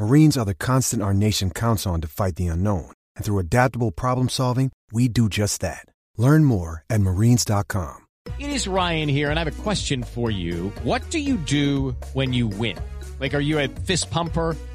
Marines are the constant our nation counts on to fight the unknown. And through adaptable problem solving, we do just that. Learn more at marines.com. It is Ryan here, and I have a question for you. What do you do when you win? Like, are you a fist pumper?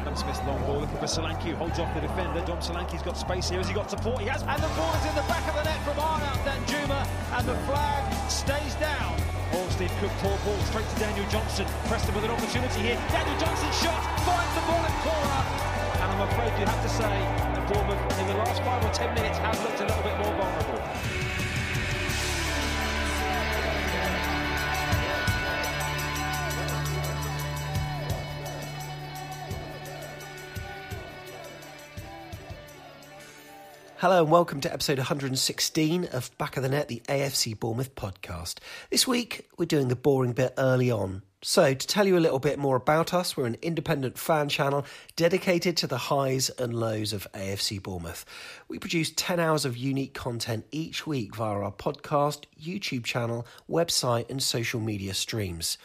Adam Smith, long ball, looking for Solanke, holds off the defender. Dom Solanke's got space here. Has he got support? He has, and the ball is in the back of the net from Arnaut Danjuma, and the flag stays down. Oh, Steve Cook, poor ball, straight to Daniel Johnson. Preston with an opportunity here. Daniel Johnson's shot, finds the ball in corner. And I'm afraid you have to say that Bournemouth, in the last 5 or 10 minutes, has looked a little bit more vulnerable. Hello and welcome to episode 116 of Back of the Net, the AFC Bournemouth podcast. This week, we're doing the boring bit early on. So, to tell you a little bit more about us, we're an independent fan channel dedicated to the highs and lows of AFC Bournemouth. We produce 10 hours of unique content each week via our podcast, YouTube channel, website and social media streams.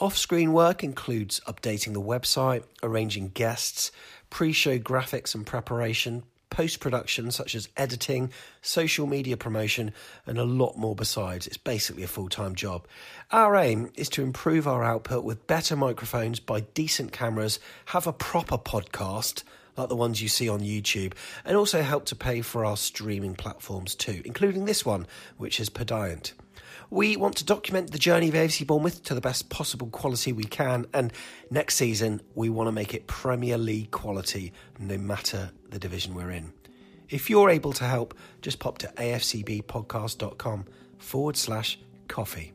Off-screen work includes updating the website, arranging guests, pre-show graphics and preparation, post-production such as editing, social media promotion and a lot more besides. It's basically a full-time job. Our aim is to improve our output with better microphones, buy decent cameras, have a proper podcast like the ones you see on YouTube, and also help to pay for our streaming platforms too, including this one, which is Podiant. We want to document the journey of AFC Bournemouth to the best possible quality we can, and next season we want to make it Premier League quality no matter the division we're in. If you're able to help, just pop to afcbpodcast.com/coffee.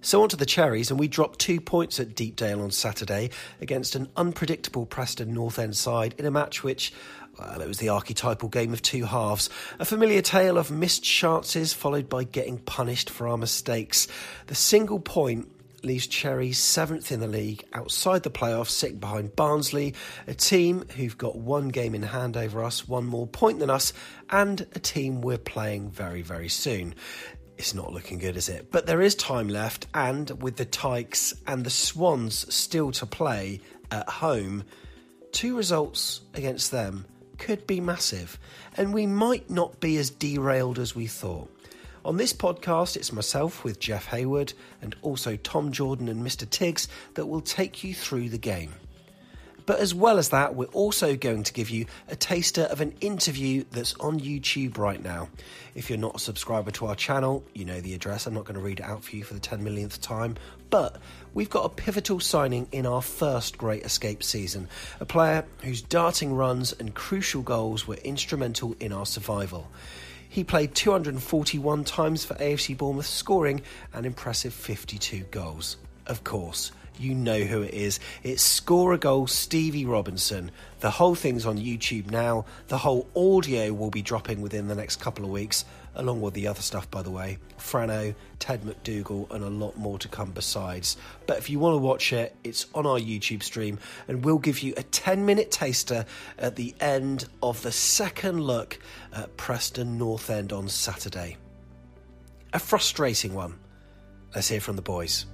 So on to the Cherries, and we dropped 2 points at Deepdale on Saturday against an unpredictable Preston North End side in a match which, well, it was the archetypal game of two halves. A familiar tale of missed chances followed by getting punished for our mistakes. The single point leaves Cherries 7th in the league, outside the playoffs, sitting behind Barnsley, a team who've got one game in hand over us, one more point than us, and a team we're playing very, very soon. It's not looking good, is it? But there is time left, and with the Tigz and the Swans still to play at home, 2 results against them could be massive, and we might not be as derailed as we thought. On this podcast, it's myself with Jeff Hayward and also Tom Jordan and Mr. Tigz that will take you through the game. But as well as that, we're also going to give you a taster of an interview that's on YouTube right now. If you're not a subscriber to our channel, you know the address. I'm not going to read it out for you for the 10 millionth time. But we've got a pivotal signing in our first Great Escape season. A player whose darting runs and crucial goals were instrumental in our survival. He played 241 times for AFC Bournemouth, scoring an impressive 52 goals. Of course, you know who it is. It's scorer goal Stevie Robinson. The whole thing's on YouTube now. The whole audio will be dropping within the next couple of weeks, along with the other stuff, by the way. Frano, Ted McDougall, and a lot more to come besides. But if you want to watch it, it's on our YouTube stream, and we'll give you a 10-minute taster at the end of the second look at Preston North End on Saturday. a frustrating one. Let's hear from the boys.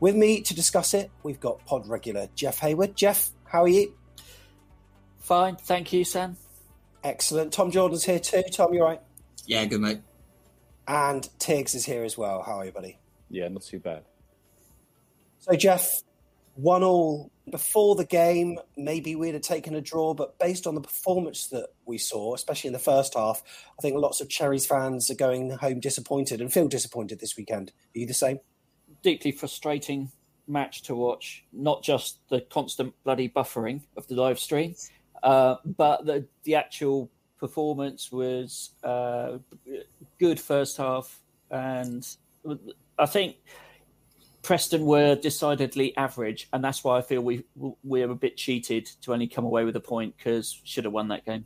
With me to discuss it, we've got pod regular Jeff Hayward. Jeff, how are you? Fine, thank you, Sam. Excellent. Tom Jordan's here too. Tom, you all right? Yeah, good, mate. And Tigz is here as well. How are you, buddy? Yeah, not too bad. So, Jeff, 1-1 before the game. Maybe we'd have taken a draw, but based on the performance that we saw, especially in the first half, I think lots of Cherries fans are going home disappointed and feel disappointed this weekend. Are you the same? Deeply frustrating match to watch, not just the constant bloody buffering of the live stream, but the actual performance was good first half. And I think Preston were decidedly average, and that's why I feel we're a bit cheated to only come away with a point, because should have won that game.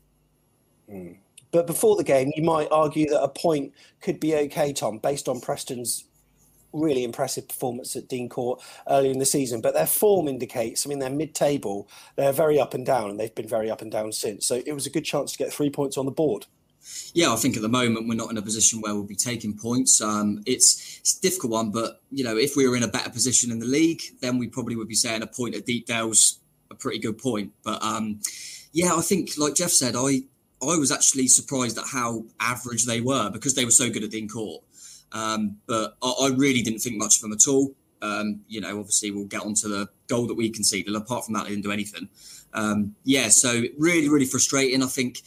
Mm. But before the game, you might argue that a point could be okay, Tom, based on Preston's really impressive performance at Dean Court earlier in the season, but their form indicates, I mean, they're mid-table, they're very up and down, and they've been very up and down since. So it was a good chance to get 3 points on the board. Yeah, I think at the moment we're not in a position where we'll be taking points. It's a difficult one, but you know, if we were in a better position in the league, then we probably would be saying a point at Deepdale's a pretty good point. But yeah, I think, like Jeff said, I was actually surprised at how average they were, because they were so good at Dean Court. But I really didn't think much of them at all. You know, obviously we'll get onto the goal that we conceded. Apart from that, they didn't do anything. Yeah, so really, really frustrating. I think,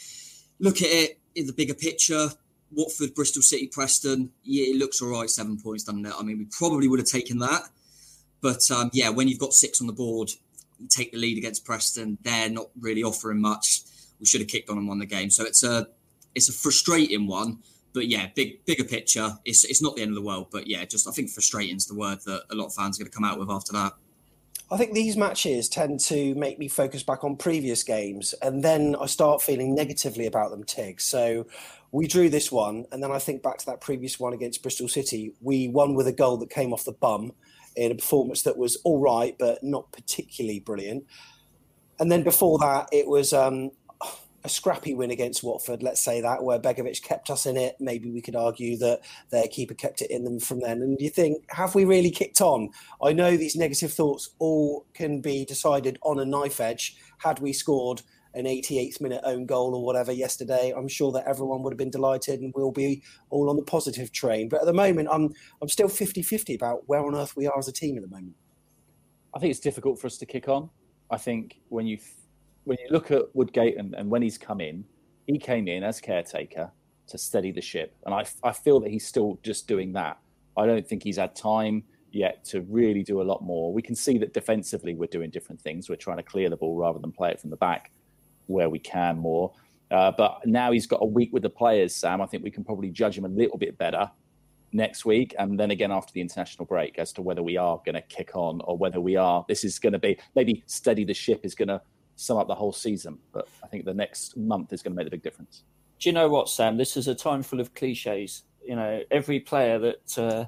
look at it in the bigger picture, Watford, Bristol City, Preston, yeah, it looks all right, 7 points, doesn't it? I mean, we probably would have taken that. But yeah, when you've got six on the board, you take the lead against Preston, they're not really offering much. We should have kicked on and won the game. So it's a frustrating one. But yeah, bigger picture, it's not the end of the world. But yeah, just I think frustrating is the word that a lot of fans are going to come out with after that. I think these matches tend to make me focus back on previous games, and then I start feeling negatively about them, Tig. So we drew this one, and then I think back to that previous one against Bristol City. We won with a goal that came off the bum in a performance that was all right, but not particularly brilliant. And then before that, it was a scrappy win against Watford, let's say that, where Begovic kept us in it. Maybe we could argue that their keeper kept it in them from then. And you think, have we really kicked on? I know these negative thoughts all can be decided on a knife edge. Had we scored an 88th minute own goal or whatever yesterday, I'm sure that everyone would have been delighted and we'll be all on the positive train. But at the moment, I'm still 50-50 about where on earth we are as a team at the moment. I think it's difficult for us to kick on. I think when you look at Woodgate and when he's come in, he came in as caretaker to steady the ship. And I feel that he's still just doing that. I don't think he's had time yet to really do a lot more. We can see that defensively we're doing different things. We're trying to clear the ball rather than play it from the back where we can more. But now he's got a week with the players, Sam. I think we can probably judge him a little bit better next week, and then again after the international break, as to whether we are going to kick on or whether we are. This is going to be maybe steady the ship is going to sum up the whole season, but I think the next month is going to make the big difference. Do you know what, Sam? This is a time full of cliches. You know, every player that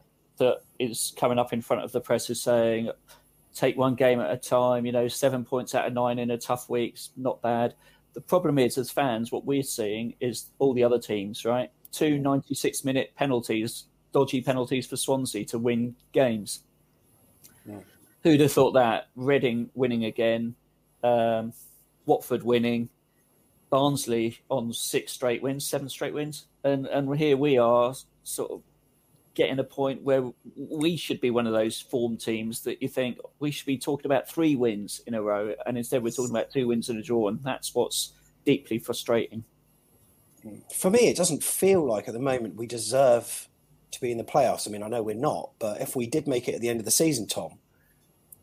is coming up in front of the press is saying, "Take one game at a time." You know, 7 points out of 9 in a tough week's not bad. The problem is, as fans, what we're seeing is all the other teams, right? 2 96-minute penalties, dodgy penalties for Swansea to win games. Yeah. Who'd have thought that? Reading winning again. Watford winning, Barnsley on 7 straight wins. And here we are sort of getting a point where we should be one of those form teams that you think we should be talking about 3 wins in a row. And instead we're talking about 2 wins and a draw. And that's what's deeply frustrating. For me, it doesn't feel like at the moment we deserve to be in the playoffs. I mean, I know we're not, but if we did make it at the end of the season, Tom,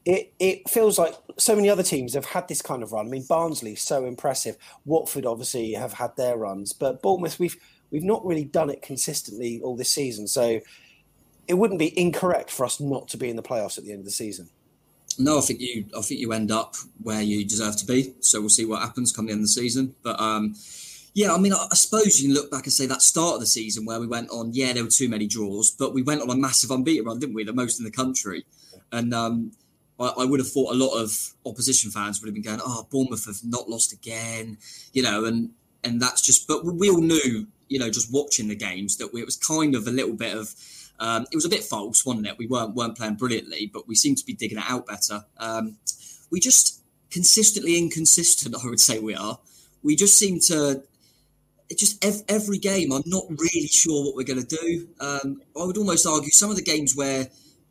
It feels like so many other teams have had this kind of run. I mean, Barnsley, so impressive. Watford, obviously, have had their runs. But Bournemouth, we've not really done it consistently all this season. So it wouldn't be incorrect for us not to be in the playoffs at the end of the season. No, I think you end up where you deserve to be. So we'll see what happens come the end of the season. But Yeah, I mean, I suppose you can look back and say that start of the season where we went on, yeah, there were too many draws, but we went on a massive unbeaten run, didn't we? The most in the country. And I would have thought a lot of opposition fans would have been going, oh, Bournemouth have not lost again, you know, and that's just, but we all knew, you know, just watching the games that it was kind of a little bit of, it was a bit false, wasn't it? We weren't playing brilliantly, but we seemed to be digging it out better. We just consistently inconsistent, I would say we are. We just seem to... Just every game, I'm not really sure what we're going to do. I would almost argue some of the games where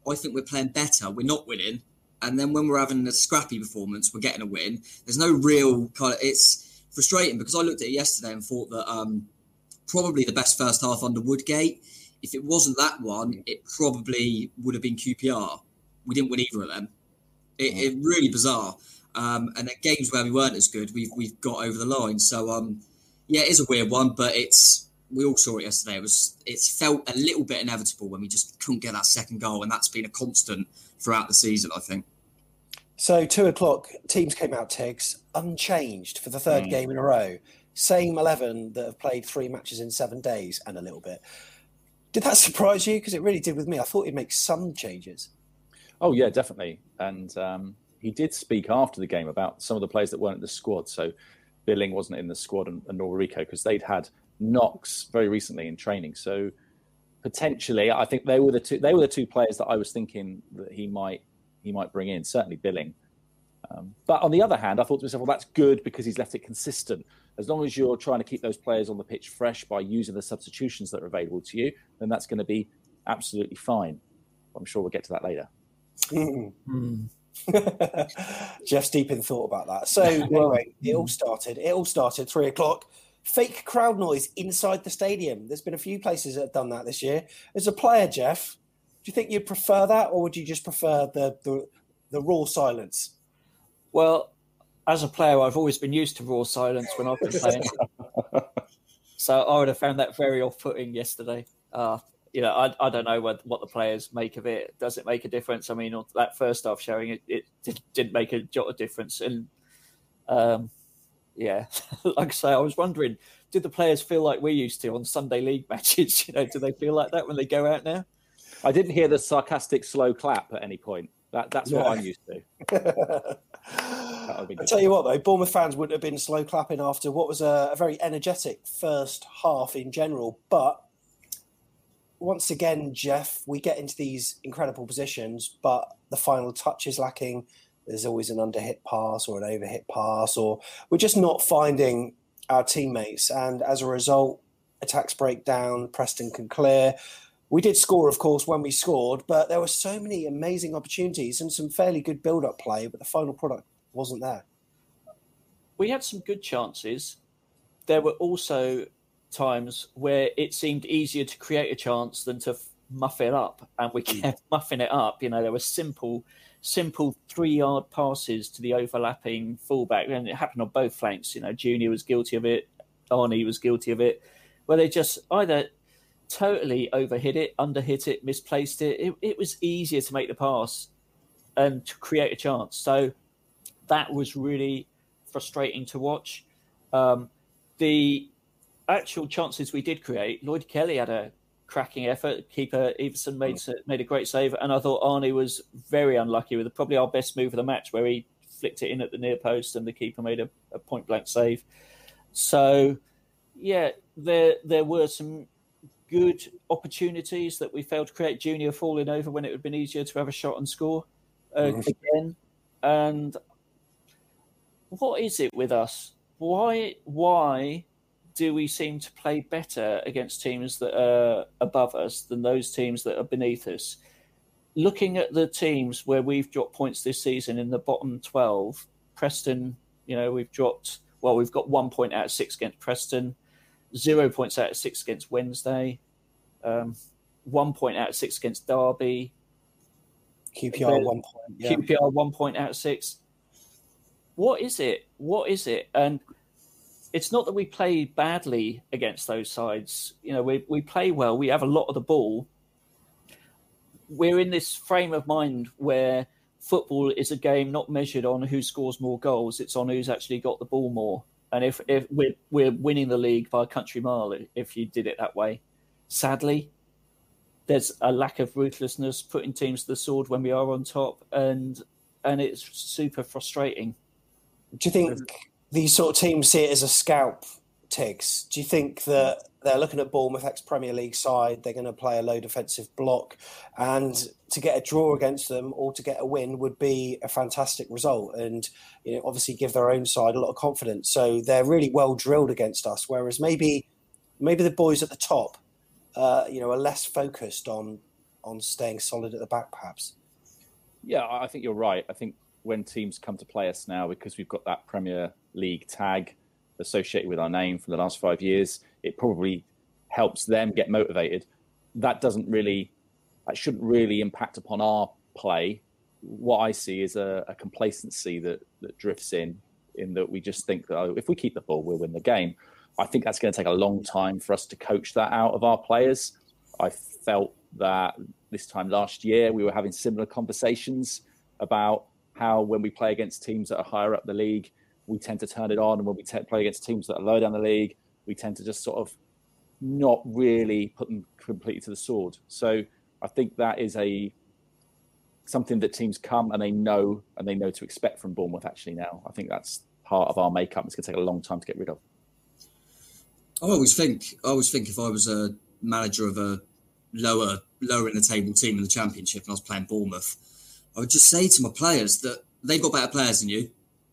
I think we're playing better, we're not winning. And then when we're having a scrappy performance, we're getting a win. There's no real kind of... It's frustrating because I looked at it yesterday and thought that probably the best first half under Woodgate. If it wasn't that one, it probably would have been QPR. We didn't win either of them. It really bizarre. And at games where we weren't as good, we've got over the line. So... yeah, it is a weird one, but we all saw it yesterday. It felt a little bit inevitable when we just couldn't get that second goal, and that's been a constant throughout the season, I think. So 2:00, teams came out, Tigz, unchanged for the third game in a row. Same 11 that have played 3 matches in 7 days and a little bit. Did that surprise you? Because it really did with me. I thought he'd make some changes. Oh, yeah, definitely. And he did speak after the game about some of the players that weren't in the squad, so... Billing wasn't in the squad and Norrico because they'd had knocks very recently in training. So potentially, I think they were the two players that I was thinking that he might bring in. Certainly Billing. But on the other hand, I thought to myself, well, that's good because he's left it consistent. As long as you're trying to keep those players on the pitch fresh by using the substitutions that are available to you, then that's going to be absolutely fine. I'm sure we'll get to that later. Jeff's deep in thought about that. So anyway, it all started 3:00. Fake crowd noise inside the stadium. There's been a few places that have done that this year. As a player, Jeff, do you think you'd prefer that, or would you just prefer the raw silence? Well, as a player, I've always been used to raw silence when I've been playing. So I would have found that very off-putting yesterday. You know, I don't know what the players make of it. Does it make a difference? I mean, on that first half showing, it didn't make a jot of difference. And, yeah, like I say, I was wondering, did the players feel like we used to on Sunday league matches? You know, do they feel like that when they go out now? I didn't hear the sarcastic slow clap at any point. That's what I'm used to. I tell you what, though, Bournemouth fans wouldn't have been slow clapping after what was a very energetic first half in general, but... Once again, Jeff, we get into these incredible positions, but the final touch is lacking. There's always an underhit pass or an overhit pass, or we're just not finding our teammates. And as a result, attacks break down, Preston can clear. We did score, of course, when we scored, but there were so many amazing opportunities and some fairly good build-up play, but the final product wasn't there. We had some good chances. There were also... times where it seemed easier to create a chance than to muff it up, and we kept muffing it up. You know, there were simple 3-yard passes to the overlapping fullback, and it happened on both flanks. You know, Junior was guilty of it, Arnie was guilty of it, where they just either totally overhit it, underhit it, misplaced it. It was easier to make the pass and to create a chance. So that was really frustrating to watch. The actual chances we did create, Lloyd Kelly had a cracking effort. Keeper Everson made a great save, and I thought Arnie was very unlucky with probably our best move of the match, where he flicked it in at the near post and the keeper made a point-blank save. So, yeah, there were some good opportunities that we failed to create. Junior falling over when it would have been easier to have a shot and score again. And what is it with us? Why do we seem to play better against teams that are above us than those teams that are beneath us? Looking at the teams where we've dropped points this season in the bottom 12, Preston, you know, we've got 1 point out of 6 against Preston, 0 points out of 6 against Wednesday, 1 point out of 6 against Derby. QPR 1 point. Yeah. QPR 1 point out of 6. What is it? And it's not that we play badly against those sides. You know, we play well. We have a lot of the ball. We're in this frame of mind where football is a game not measured on who scores more goals. It's on who's actually got the ball more. And if we're winning the league by a country mile, if you did it that way. Sadly, there's a lack of ruthlessness, putting teams to the sword when we are on top, and it's super frustrating. Do you think these sort of teams see it as a scalp, Tigz? Do you think that they're looking at Bournemouth, ex-Premier League side, they're going to play a low defensive block, and to get a draw against them or to get a win would be a fantastic result, and you know, obviously give their own side a lot of confidence. So they're really well drilled against us, whereas maybe the boys at the top are less focused on staying solid at the back, perhaps. Yeah, I think you're right. I think when teams come to play us now, because we've got that Premier League tag associated with our name for the last 5 years, it probably helps them get motivated. That shouldn't really impact upon our play. What I see is a complacency that drifts in that we just think that if we keep the ball, we'll win the game. I think that's going to take a long time for us to coach that out of our players. I felt that this time last year, we were having similar conversations about how when we play against teams that are higher up the league, we tend to turn it on. And when we play against teams that are low down the league, we tend to just sort of not really put them completely to the sword. So I think that is something that teams come and they know to expect from Bournemouth actually now. I think that's part of our makeup. It's going to take a long time to get rid of. I always think if I was a manager of a lower in the table team in the Championship and I was playing Bournemouth, I would just say to my players that they've got better players than you,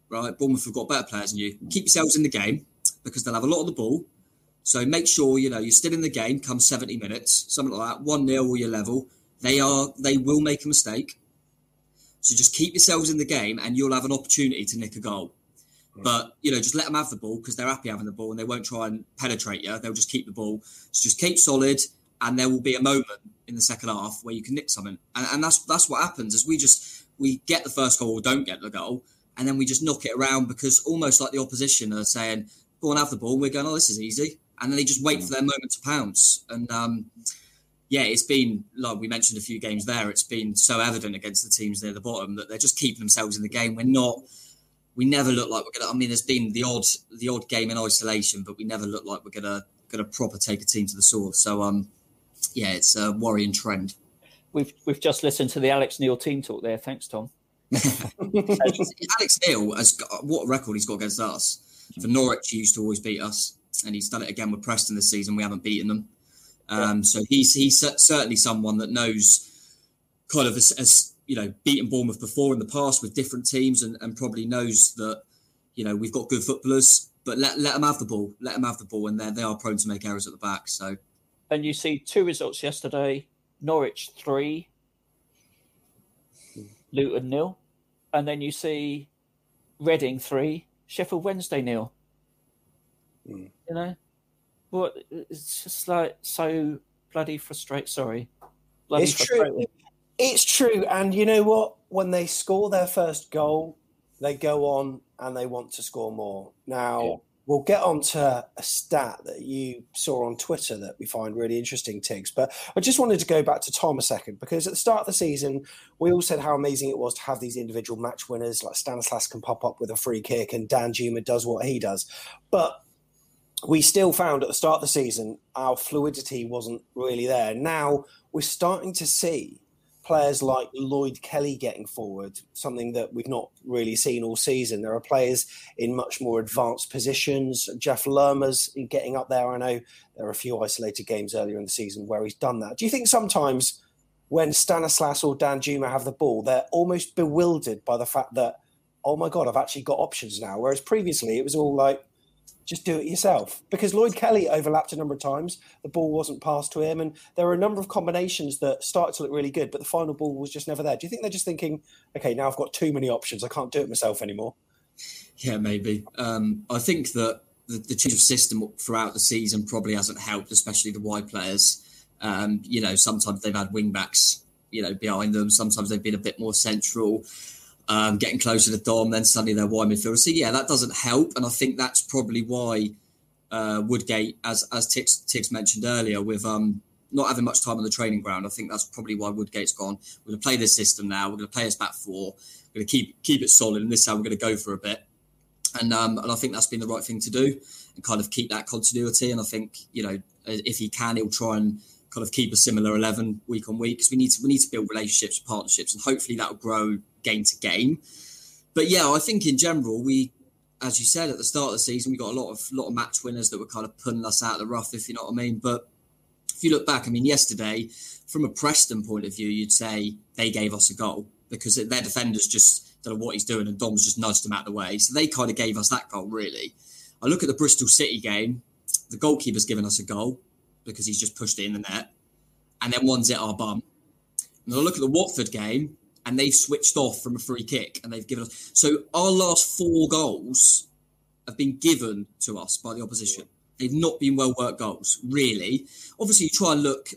right? Bournemouth have got better players than you. Keep yourselves in the game because they'll have a lot of the ball. So make sure, you're still in the game come 70 minutes, something like that, 1-0 or your level. They will make a mistake. So just keep yourselves in the game and you'll have an opportunity to nick a goal. But, just let them have the ball because they're happy having the ball and they won't try and penetrate you. They'll just keep the ball. So just keep solid and there will be a moment in the second half where you can nick something. And that's what happens is we get the first goal or don't get the goal and then we just knock it around because almost like the opposition are saying, go on, have the ball. And we're going, oh, this is easy. And then they just wait for their moment to pounce. And, it's been, like we mentioned a few games there, it's been so evident against the teams near the bottom that they're just keeping themselves in the game. We never look like we're going to... I mean, there's been the odd game in isolation, but we never look like we're going to proper take a team to the sword. So, it's a worrying trend. We've just listened to the Alex Neil team talk there. Thanks, Tom. Alex Neil has got, what a record he's got against us. For Norwich, he used to always beat us, and he's done it again with Preston this season. We haven't beaten them. So he's certainly someone that knows kind of as beaten Bournemouth before in the past with different teams and probably knows that, we've got good footballers, but let them have the ball. Let them have the ball, and they are prone to make errors at the back. So, and you see two results yesterday, Norwich 3, Luton 0, and then you see Reading 3, Sheffield Wednesday 0. Mm. It's just like so bloody frustrating. Sorry. Bloody it's frustrating. True. It's true. And you know what? When they score their first goal, they go on and they want to score more. Now, We'll get on to a stat that you saw on Twitter that we find really interesting, Tigz. But I just wanted to go back to Tom a second, because at the start of the season, we all said how amazing it was to have these individual match winners, like Stanislas can pop up with a free kick and Danjuma does what he does. But we still found at the start of the season, our fluidity wasn't really there. Now, we're starting to see players like Lloyd Kelly getting forward, something that we've not really seen all season. There are players in much more advanced positions. Jeff Lerma's getting up there. I know there are a few isolated games earlier in the season where he's done that. Do you think sometimes when Stanislas or Danjuma have the ball, they're almost bewildered by the fact that, oh my God, I've actually got options now? Whereas previously it was all like, just do it yourself. Because Lloyd Kelly overlapped a number of times. The ball wasn't passed to him. And there were a number of combinations that started to look really good, but the final ball was just never there. Do you think they're just thinking, okay, now I've got too many options. I can't do it myself anymore? Yeah, maybe. I think that the change of system throughout the season probably hasn't helped, especially the wide players. Sometimes they've had wing-backs, behind them. Sometimes they've been a bit more central. Getting closer to Dom, then suddenly they're wide midfielder. So, that doesn't help. And I think that's probably why Woodgate, as Tigz mentioned earlier, with not having much time on the training ground, I think that's probably why Woodgate's gone, we're going to play this system now. We're going to play us back 4. We're going to keep it solid. And this is how we're going to go for a bit. And I think that's been the right thing to do and kind of keep that continuity. And I think, you know, if he can, he'll try and kind of keep a similar 11 week on week, because we need to build relationships, partnerships, and hopefully that'll grow game to game. But yeah, I think in general, we, as you said at the start of the season, we got a lot of match winners that were kind of pulling us out of the rough, if you know what I mean. But if you look back, I mean, yesterday, from a Preston point of view, you'd say they gave us a goal because their defenders just don't know what he's doing and Dom's just nudged him out of the way. So they kind of gave us that goal, really. I look at the Bristol City game, the goalkeeper's given us a goal because he's just pushed it in the net, and then one's at our bum. And I look at the Watford game, and they've switched off from a free kick and they've given us. So our last 4 goals have been given to us by the opposition. They've not been well-worked goals, really. Obviously, you try and look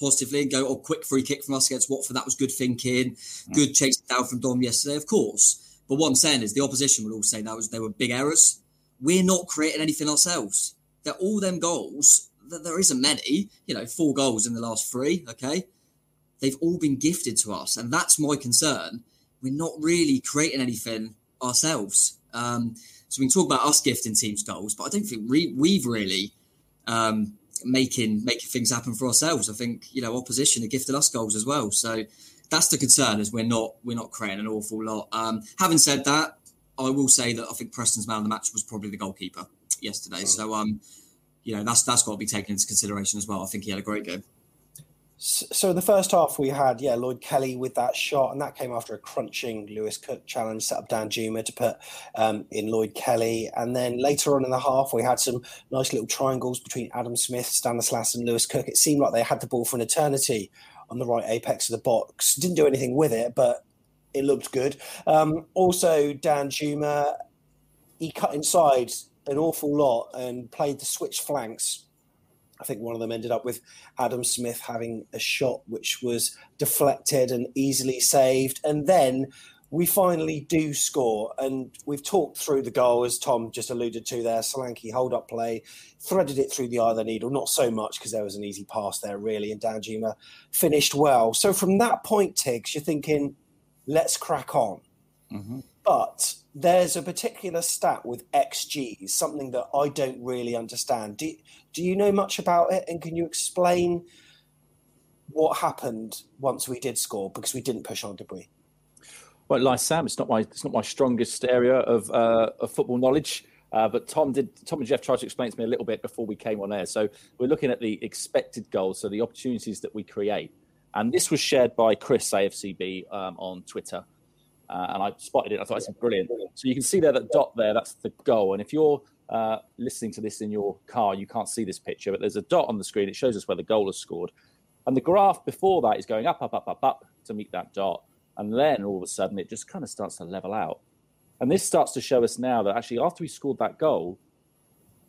positively and go, oh, quick free kick from us against Watford. That was good thinking. Good chase down from Dom yesterday, of course. But what I'm saying is the opposition will all say they were big errors. We're not creating anything ourselves. They're all them goals. There isn't many, 4 goals in the last 3, okay? They've all been gifted to us, and that's my concern. We're not really creating anything ourselves. So we can talk about us gifting teams goals, but I don't think we've really making things happen for ourselves. I think opposition have gifted us goals as well. So that's the concern, is we're not creating an awful lot. Having said that, I will say that I think Preston's man of the match was probably the goalkeeper yesterday. So that's got to be taken into consideration as well. I think he had a great game. So in the first half we had, Lloyd Kelly with that shot, and that came after a crunching Lewis Cook challenge set up Danjuma to put in Lloyd Kelly. And then later on in the half we had some nice little triangles between Adam Smith, Stanislas and Lewis Cook. It seemed like they had the ball for an eternity on the right apex of the box. Didn't do anything with it, but it looked good. Also Danjuma, he cut inside an awful lot and played the switch flanks. I think one of them ended up with Adam Smith having a shot which was deflected and easily saved. And then we finally do score. And we've talked through the goal, as Tom just alluded to there. Solanke hold-up play, threaded it through the eye of the needle. Not so much, because there was an easy pass there, really. And Danjuma finished well. So from that point, Tigz, you're thinking, let's crack on. Mm-hmm. But there's a particular stat with XG, something that I don't really understand. Do you know much about it? And can you explain what happened once we did score? Because we didn't push on, did we? Well, like Sam, it's not my strongest area of football knowledge. But Tom and Jeff tried to explain it to me a little bit before we came on air. So we're looking at the expected goals, so the opportunities that we create. And this was shared by Chris, AFCB, on Twitter. And I spotted it. I thought, that's brilliant. So you can see there, that dot there, that's the goal. And if you're listening to this in your car, you can't see this picture, but there's a dot on the screen. It shows us where the goal is scored. And the graph before that is going up, up, up, up, up to meet that dot. And then all of a sudden, it just kind of starts to level out. And this starts to show us now that actually after we scored that goal,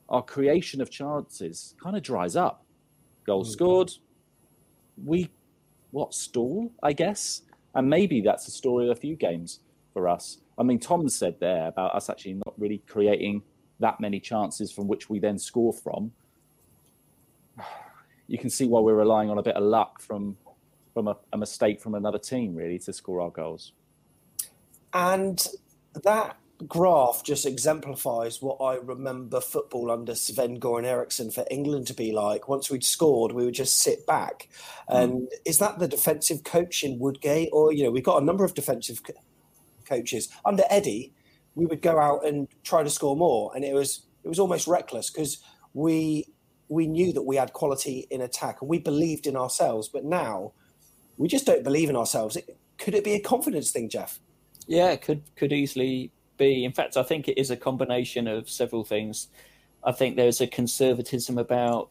our creation of chances kind of dries up. Goal scored. We, stall, I guess? And maybe that's the story of a few games for us. I mean, Tom said there about us actually not really creating that many chances from which we then score from. You can see why we're relying on a bit of luck from a mistake from another team, really, to score our goals. And that graph just exemplifies what I remember football under Sven Goran Eriksson for England to be like. Once we'd scored, we would just sit back. And is that the defensive coach in Woodgate? Or, we've got a number of defensive coaches. Under Eddie, we would go out and try to score more. And it was almost reckless, because we knew that we had quality in attack and we believed in ourselves. But now we just don't believe in ourselves. Could it be a confidence thing, Jeff? Yeah, it could easily be. In fact, I think it is a combination of several things. I think there's a conservatism about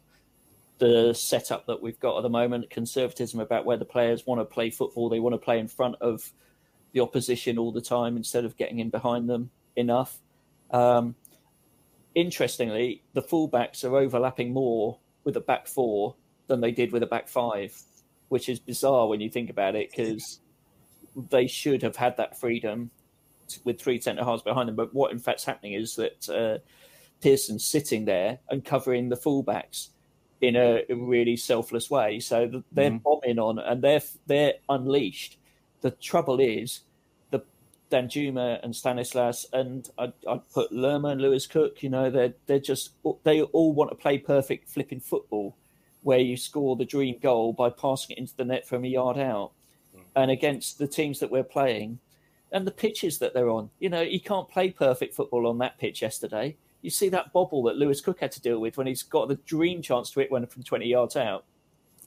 the setup that we've got at the moment, conservatism about where the players want to play football. They want to play in front of the opposition all the time instead of getting in behind them enough. Interestingly, the fullbacks are overlapping more with a back 4 than they did with a back 5, which is bizarre when you think about it, because they should have had that freedom with 3 centre-halves behind them. But what in fact's happening is that Pearson's sitting there and covering the fullbacks in a really selfless way. So they're bombing on and they're unleashed. The trouble is the Danjuma and Stanislas, and I'd put Lerma and Lewis Cook. You know, they all want to play perfect flipping football, where you score the dream goal by passing it into the net from a yard out. And against the teams that we're playing, and the pitches that they're on, you know, you can't play perfect football on that pitch yesterday. You see that bobble that Lewis Cook had to deal with when he's got the dream chance to hit one from 20 yards out.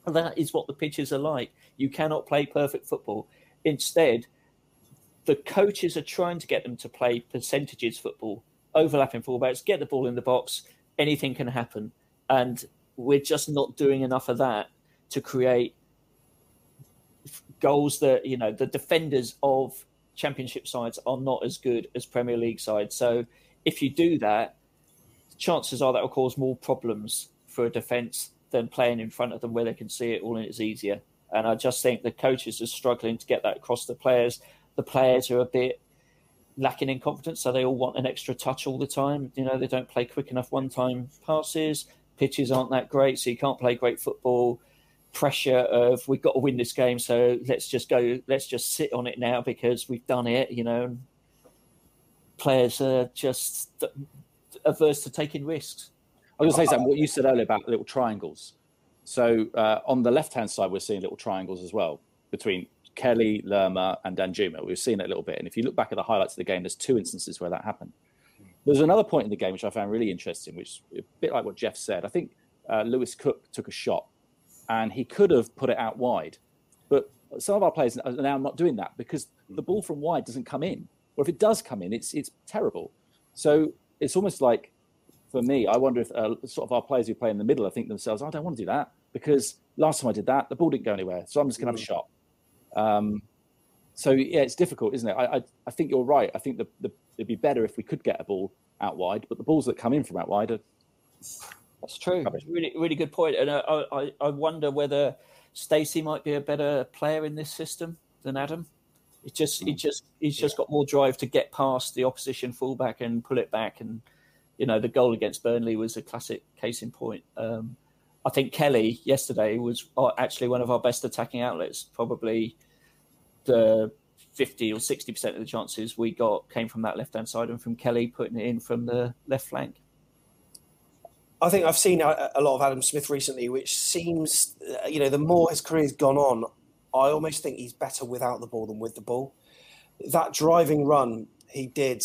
And that is what the pitches are like. You cannot play perfect football. Instead, the coaches are trying to get them to play percentages football, overlapping fullbacks, get the ball in the box, anything can happen. And we're just not doing enough of that to create goals that, you know, the defenders of Championship sides are not as good as Premier League sides. So if you do that, chances are that will cause more problems for a defence than playing in front of them where they can see it all and it's easier. And I just think the coaches are struggling to get that across the players. The players are a bit lacking in confidence, so they all want an extra touch all the time. You know, they don't play quick enough one-time passes. Pitches aren't that great, so you can't play great football. Pressure of we've got to win this game, so let's just sit on it now because we've done it. You know, players are just averse to taking risks. I was going to say something. What you said earlier about little triangles. So on the left hand side, we're seeing little triangles as well between Kelly, Lerma, and Danjuma. We've seen it a little bit, and if you look back at the highlights of the game, there's two instances where that happened. There's another point in the game which I found really interesting, which is a bit like what Jeff said. I think Lewis Cook took a shot. And he could have put it out wide. But some of our players are now not doing that because the ball from wide doesn't come in. Or if it does come in, it's terrible. So it's almost like, for me, I wonder if sort of our players who play in the middle, I think themselves, I don't want to do that because last time I did that, the ball didn't go anywhere. So I'm just going to have a shot. So, yeah, it's difficult, isn't it? I think you're right. I think it'd be better if we could get a ball out wide. But the balls that come in from out wide are... That's true. Really, really good point. And I wonder whether Stacey might be a better player in this system than Adam. He's just got more drive to get past the opposition fullback and pull it back. And you know, the goal against Burnley was a classic case in point. I think Kelly yesterday was actually one of our best attacking outlets. Probably the 50 or 60% of the chances we got came from that left hand side and from Kelly putting it in from the left flank. I think I've seen a lot of Adam Smith recently, which seems, you know, the more his career's gone on, I almost think he's better without the ball than with the ball. That driving run he did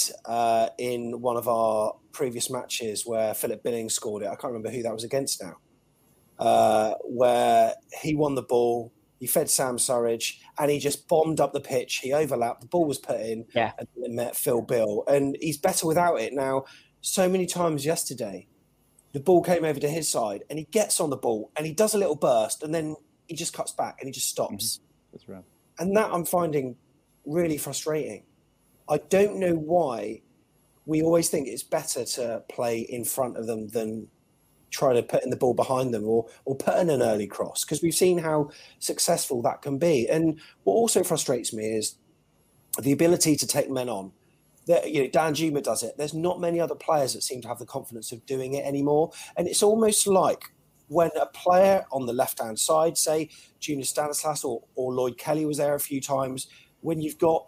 in one of our previous matches where Philip Billings scored it, I can't remember who that was against now, where he won the ball, he fed Sam Surridge, and he just bombed up the pitch. He overlapped, the ball was put in, and it met Phil Bill. And he's better without it now. So many times yesterday, the ball came over to his side and he gets on the ball and he does a little burst and then he just cuts back and he just stops. Mm-hmm. That's right. And that I'm finding really frustrating. I don't know why we always think it's better to play in front of them than try to put in the ball behind them or put in an early cross, because we've seen how successful that can be. And what also frustrates me is the ability to take men on. That, you know, Danjuma does it. There's not many other players that seem to have the confidence of doing it anymore. And it's almost like when a player on the left-hand side, say Junior Stanislas or Lloyd Kelly was there a few times, when you've got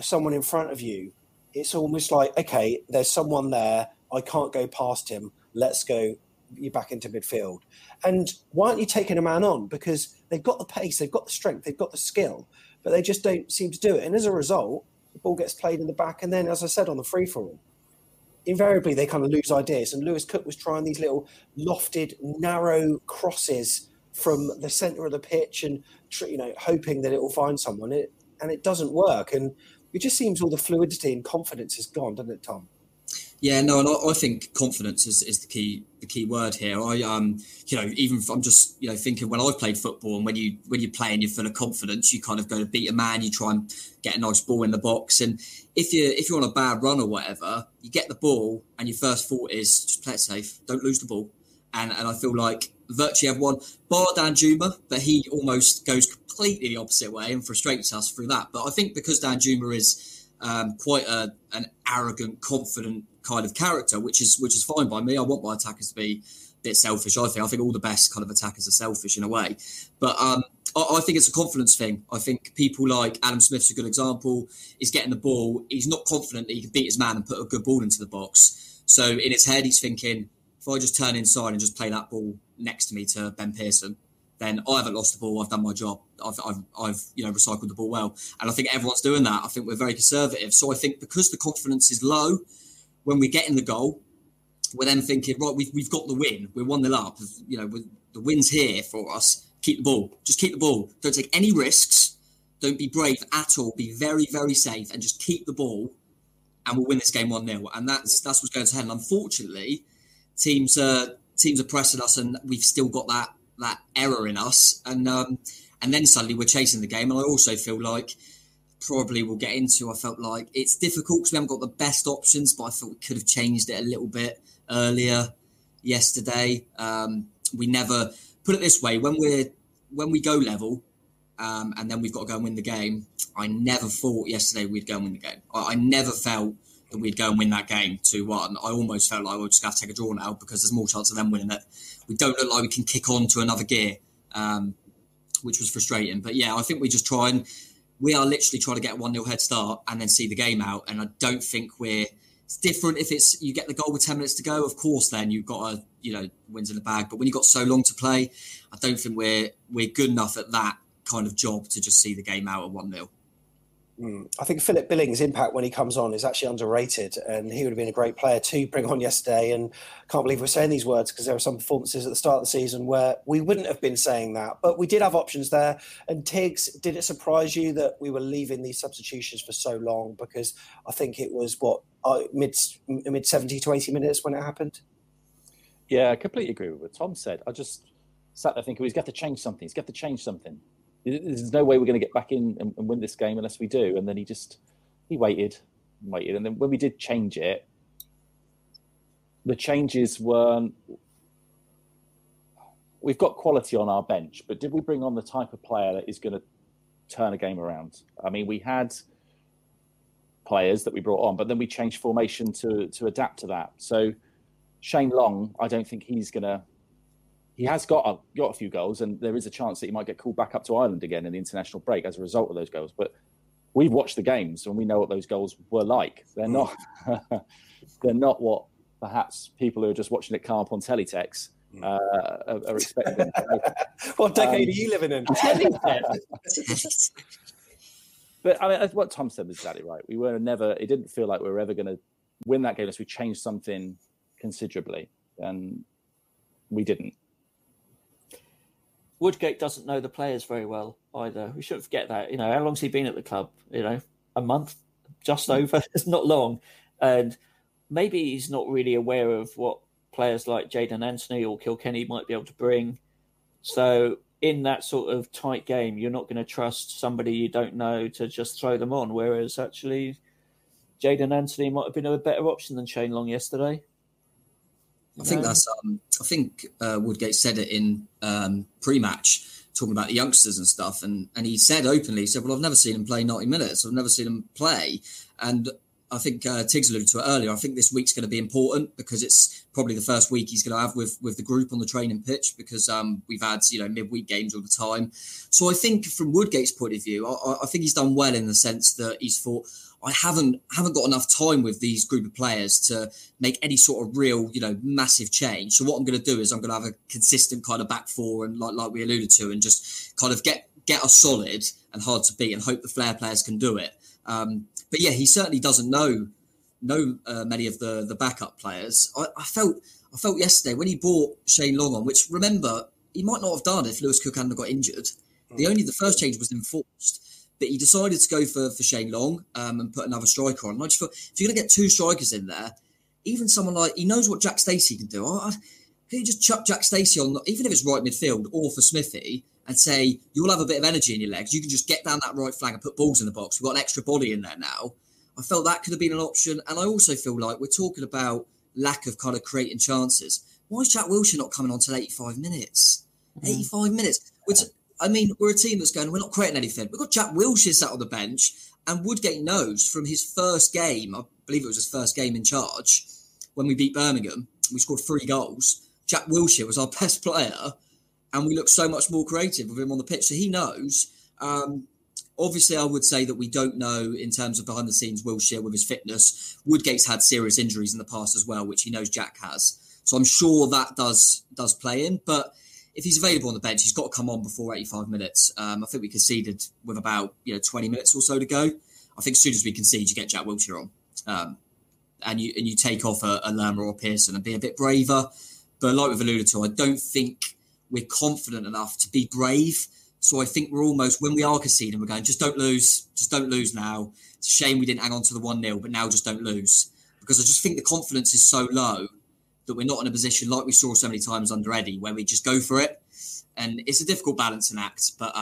someone in front of you, it's almost like, okay, there's someone there. I can't go past him. Let's go. You're back into midfield. And why aren't you taking a man on? Because they've got the pace, they've got the strength, they've got the skill, but they just don't seem to do it. And as a result, the ball gets played in the back, and then, as I said, on the free-for-all, invariably they kind of lose ideas. And Lewis Cook was trying these little lofted, narrow crosses from the centre of the pitch and, you know, hoping that it will find someone, and it doesn't work. And it just seems all the fluidity and confidence is gone, doesn't it, Tom? Yeah, no, and I think confidence is the key word here. I'm just thinking when I've played football, and when you play and you're full of confidence, you kind of go to beat a man, you try and get a nice ball in the box, and if you're on a bad run or whatever, you get the ball and your first thought is just play it safe, don't lose the ball, and I feel like virtually everyone, bar Danjuma, but he almost goes completely the opposite way and frustrates us through that. But I think because Danjuma is quite an arrogant, confident kind of character, which is fine by me. I want my attackers to be a bit selfish. I think all the best kind of attackers are selfish in a way. But I think it's a confidence thing. I think people like Adam Smith's a good example. He's getting the ball. He's not confident that he can beat his man and put a good ball into the box. So in his head, he's thinking, if I just turn inside and just play that ball next to me to Ben Pearson, then I haven't lost the ball. I've done my job. I've recycled the ball well. And I think everyone's doing that. I think we're very conservative. So I think because the confidence is low, when we get in the goal, we're then thinking, right, we've got the win. We're 1-0 up. The win's here for us. Keep the ball. Just keep the ball. Don't take any risks. Don't be brave at all. Be very, very safe and just keep the ball and we'll win this game 1-0. And that's what's going to happen. Unfortunately, teams are pressing us and we've still got that error in us. And then suddenly we're chasing the game. And I also feel like probably we'll get into, I felt like it's difficult because we haven't got the best options, but I thought we could have changed it a little bit earlier yesterday. We never, put it this way, when we go level and then we've got to go and win the game, I never thought yesterday we'd go and win the game. I never felt that we'd go and win that game 2-1. I almost felt like we'll just have to take a draw now because there's more chance of them winning it. We don't look like we can kick on to another gear, which was frustrating. But yeah, I think we just try and we are literally trying to get a 1-0 head start and then see the game out. And I don't think it's different if it's you get the goal with 10 minutes to go. Of course, then you've got a wins in the bag. But when you've got so long to play, I don't think we're good enough at that kind of job to just see the game out at 1-0. I think Philip Billings' impact when he comes on is actually underrated, and he would have been a great player to bring on yesterday. And I can't believe we're saying these words because there were some performances at the start of the season where we wouldn't have been saying that, but we did have options there. And Tigz, did it surprise you that we were leaving these substitutions for so long? Because I think it was mid 70 to 80 minutes when it happened. Yeah, I completely agree with what Tom said. I just sat there thinking, he's got to change something. There's no way we're going to get back in and win this game unless we do. And then he waited. And then when we did change it, the changes weren't... We've got quality on our bench, but did we bring on the type of player that is going to turn a game around? I mean, we had players that we brought on, but then we changed formation to adapt to that. So Shane Long, I don't think he's going to... He has got a few goals, and there is a chance that he might get called back up to Ireland again in the international break as a result of those goals. But we've watched the games, and we know what those goals were like. They're not, they're not what perhaps people who are just watching it come up on teletext are expecting. What decade are you living in? Teletext. But I mean, what Tom said was exactly right. We were never. It didn't feel like we were ever going to win that game unless we changed something considerably, and we didn't. Woodgate doesn't know the players very well either. We shouldn't forget that. How long's he been at the club? A month, just over. It's not long. And maybe he's not really aware of what players like Jadon Anthony or Kilkenny might be able to bring. So in that sort of tight game, you're not going to trust somebody you don't know to just throw them on, whereas actually Jadon Anthony might have been a better option than Shane Long yesterday. I think that's. I think Woodgate said it in pre-match, talking about the youngsters and stuff, and he said openly, he said, "Well, I've never seen him play 90 minutes. I've never seen him play." And I think Tiggs alluded to it earlier. I think this week's going to be important because it's probably the first week he's going to have with the group on the training pitch because we've had midweek games all the time. So I think from Woodgate's point of view, I think he's done well in the sense that he's thought, I haven't got enough time with these group of players to make any sort of real, massive change. So what I'm going to do is I'm going to have a consistent kind of back four and like we alluded to, and just kind of get us solid and hard to beat and hope the flair players can do it. But yeah, he certainly doesn't know many of the backup players. I felt yesterday when he brought Shane Long on, which remember he might not have done if Lewis Cook hadn't got injured. The first change was enforced. But he decided to go for Shane Long and put another striker on. And I just thought, if you're going to get two strikers in there, even someone like... He knows what Jack Stacey can do. Can you just chuck Jack Stacey on, even if it's right midfield or for Smithy, and say, you'll have a bit of energy in your legs. You can just get down that right flank and put balls in the box. We've got an extra body in there now. I felt that could have been an option. And I also feel like we're talking about lack of kind of creating chances. Why is Jack Wilshere not coming on till 85 minutes? Mm. 85 minutes. We're a team that's going, we're not creating anything. We've got Jack Wilshere sat on the bench, and Woodgate knows from his first game, I believe it was his first game in charge, when we beat Birmingham, we scored 3 goals. Jack Wilshere was our best player, and we look so much more creative with him on the pitch. So he knows. Obviously, I would say that we don't know in terms of behind the scenes Wilshere with his fitness. Woodgate's had serious injuries in the past as well, which he knows Jack has. So I'm sure that does play in. But if he's available on the bench, he's got to come on before 85 minutes. I think we conceded with about 20 minutes or so to go. I think as soon as we concede, you get Jack Wilshere on, and you take off a Lerma or Pearson and be a bit braver. But like we've alluded to, I don't think we're confident enough to be brave. So I think we're almost, when we are conceding, we're going, just don't lose now. It's a shame we didn't hang on to the 1-0, but now just don't lose. Because I just think the confidence is so low that we're not in a position like we saw so many times under Eddie, where we just go for it. And it's a difficult balancing act, but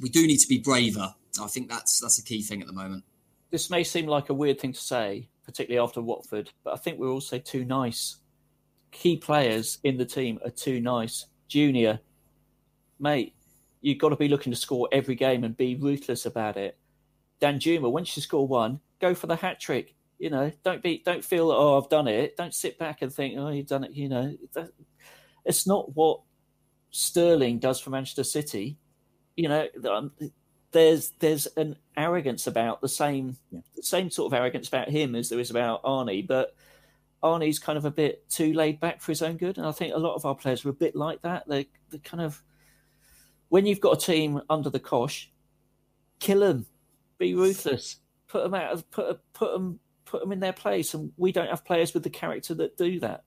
we do need to be braver. I think that's a key thing at the moment. This may seem like a weird thing to say, particularly after Watford, but I think we're also too nice. Key players in the team are too nice. Junior, mate, you've got to be looking to score every game and be ruthless about it. Danjuma, once you score one, go for the hat-trick. Don't feel, I've done it. Don't sit back and think, you've done it. It's not what Sterling does for Manchester City. There's an arrogance about the same sort of arrogance about him as there is about Arnie, but Arnie's kind of a bit too laid back for his own good. And I think a lot of our players are a bit like that. They're kind of, when you've got a team under the cosh, kill them, be ruthless, put them out of, put them in their place, and we don't have players with the character that do that.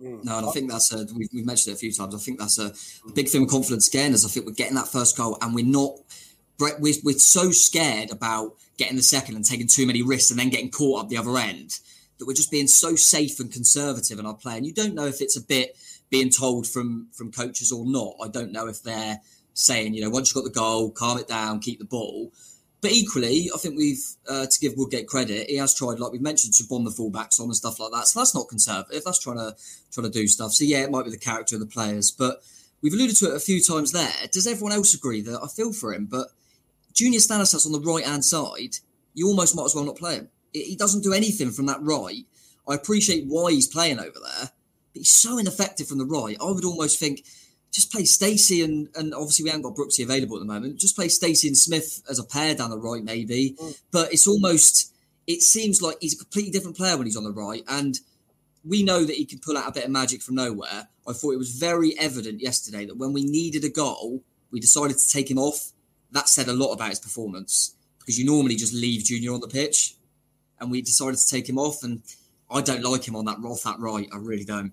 No, and I think that's we've mentioned it a few times. I think that's a big thing with confidence again, is I think we're getting that first goal and we're so scared about getting the second and taking too many risks and then getting caught up the other end that we're just being so safe and conservative in our play. And you don't know if it's a bit being told from coaches or not. I don't know if they're saying, once you've got the goal, calm it down, keep the ball. But equally, I think we've, to give Woodgate credit, he has tried, like we've mentioned, to bomb the fullbacks on and stuff like that. So that's not conservative. That's trying to do stuff. So, yeah, it might be the character of the players. But we've alluded to it a few times there. Does everyone else agree that I feel for him? But Junior Stanislas on the right-hand side, you almost might as well not play him. He doesn't do anything from that right. I appreciate why he's playing over there, but he's so ineffective from the right. I would almost think, just play Stacey and obviously we haven't got Brooksy available at the moment. Just play Stacey and Smith as a pair down the right, maybe. But it seems like he's a completely different player when he's on the right. And we know that he can pull out a bit of magic from nowhere. I thought it was very evident yesterday that when we needed a goal, we decided to take him off. That said a lot about his performance, because you normally just leave Junior on the pitch, and we decided to take him off. And I don't like him on that off that right. I really don't.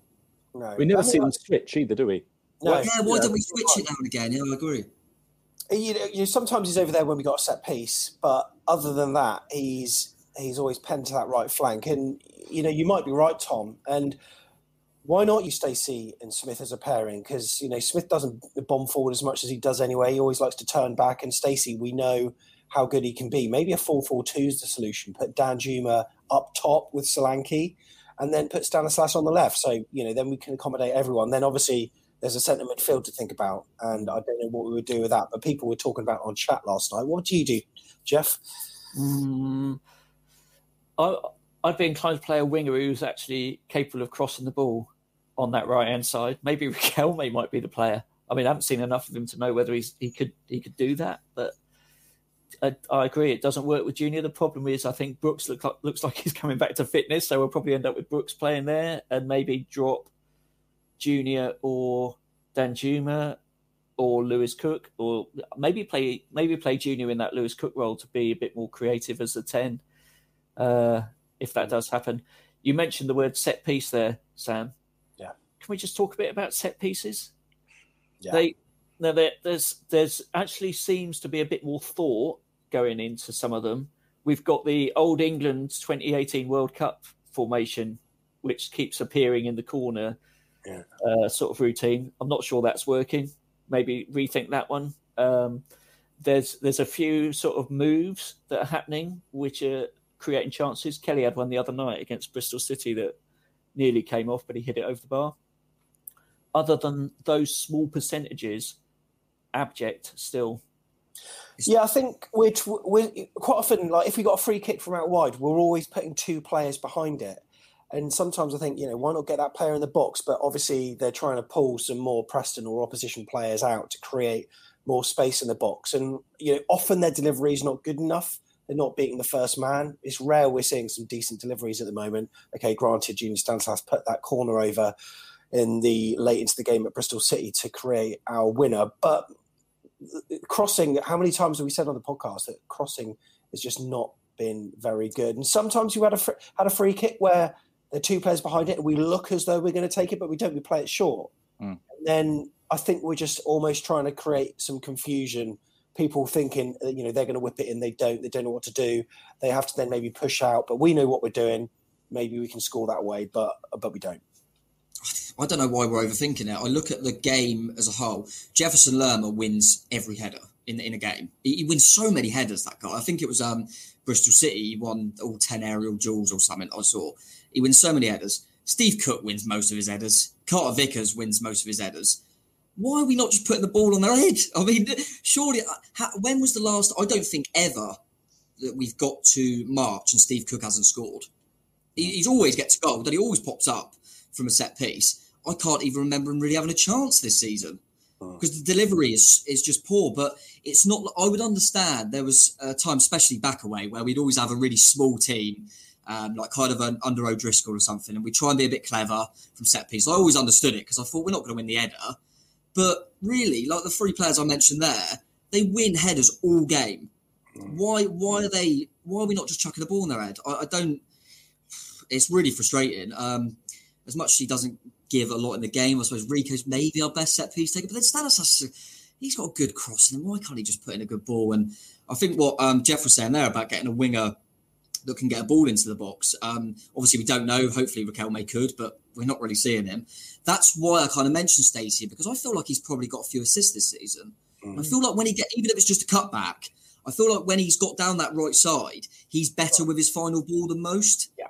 No. We never see him switch either, do we? No, why don't we switch it down again? Yeah, I agree. Sometimes he's over there when we got a set piece, but other than that, he's always penned to that right flank. And you might be right, Tom. And why not you Stacey and Smith as a pairing? Because Smith doesn't bomb forward as much as he does anyway. He always likes to turn back, and Stacey, we know how good he can be. Maybe a 4-4-2 is the solution. Put Danjuma up top with Solanke, and then put Stanislas on the left. So then we can accommodate everyone. Then obviously, there's a centre midfield to think about, and I don't know what we would do with that, but people were talking about on chat last night. What do you do, Jeff? I'd be inclined to play a winger who's actually capable of crossing the ball on that right-hand side. Maybe Riquelme might be the player. I mean, I haven't seen enough of him to know whether he could do that, but I agree, it doesn't work with Junior. The problem is I think Brooks looks like he's coming back to fitness, so we'll probably end up with Brooks playing there and maybe drop Junior or Danjuma or Lewis Cook, or maybe play Junior in that Lewis Cook role to be a bit more creative as a 10, if that does happen. You mentioned the word set piece there, Sam. Yeah. Can we just talk a bit about set pieces? Yeah. There's actually seems to be a bit more thought going into some of them. We've got the old England 2018 World Cup formation, which keeps appearing in the corner. Yeah. Sort of routine. I'm not sure that's working. Maybe rethink that one. There's a few sort of moves that are happening which are creating chances. Kelly had one the other night against Bristol City that nearly came off, but he hit it over the bar. Other than those small percentages, abject still. Yeah, I think we're quite often, like if we got a free kick from out wide, we're always putting two players behind it. And sometimes I think, you know, why not get that player in the box? But obviously they're trying to pull some more Preston or opposition players out to create more space in the box. And, you know, often their delivery is not good enough. They're not beating the first man. It's rare we're seeing some decent deliveries at the moment. Okay, granted, Junior Stanislas put that corner over in the late into the game at Bristol City to create our winner. But crossing, how many times have we said on the podcast that crossing has just not been very good? And sometimes you had a free kick where there are two players behind it and we look as though we're going to take it, but we don't, we play it short. Mm. And then I think we're just almost trying to create some confusion. People thinking, you know, they're going to whip it in. They don't know what to do. They have to then maybe push out, but we know what we're doing. Maybe we can score that way, but we don't. I don't know why we're overthinking it. I look at the game as a whole. Jefferson Lerma wins every header in a game. He wins so many headers, that guy. I think it was Bristol City. He won all 10 aerial duels or something I saw. He wins so many headers. Steve Cook wins most of his headers. Carter Vickers wins most of his headers. Why are we not just putting the ball on their head? I mean, surely, when was the last? I don't think ever that we've got to March and Steve Cook hasn't scored. He's always gets a goal, and he always pops up from a set piece. I can't even remember him really having a chance this season because the delivery is just poor. But it's not. I would understand there was a time, especially back away, where we'd always have a really small team. Like kind of an under O'Driscoll or something, and we try and be a bit clever from set piece. I always understood it because I thought we're not going to win the header. But really, like the three players I mentioned there, they win headers all game. Why are they? Why are we not just chucking the ball in their head? I don't. It's really frustrating. As much as he doesn't give a lot in the game, I suppose Rico's maybe our best set piece taker. But then Stanislas, he's got a good cross, and why can't he just put in a good ball? And I think what Jeff was saying there about getting a winger that can get a ball into the box. Obviously, we don't know. Hopefully, Raquel May could, but we're not really seeing him. That's why I kind of mentioned Stacey, because I feel like he's probably got a few assists this season. Mm. I feel like when he gets, even if it's just a cutback, I feel like when he's got down that right side, he's better with his final ball than most. Yeah.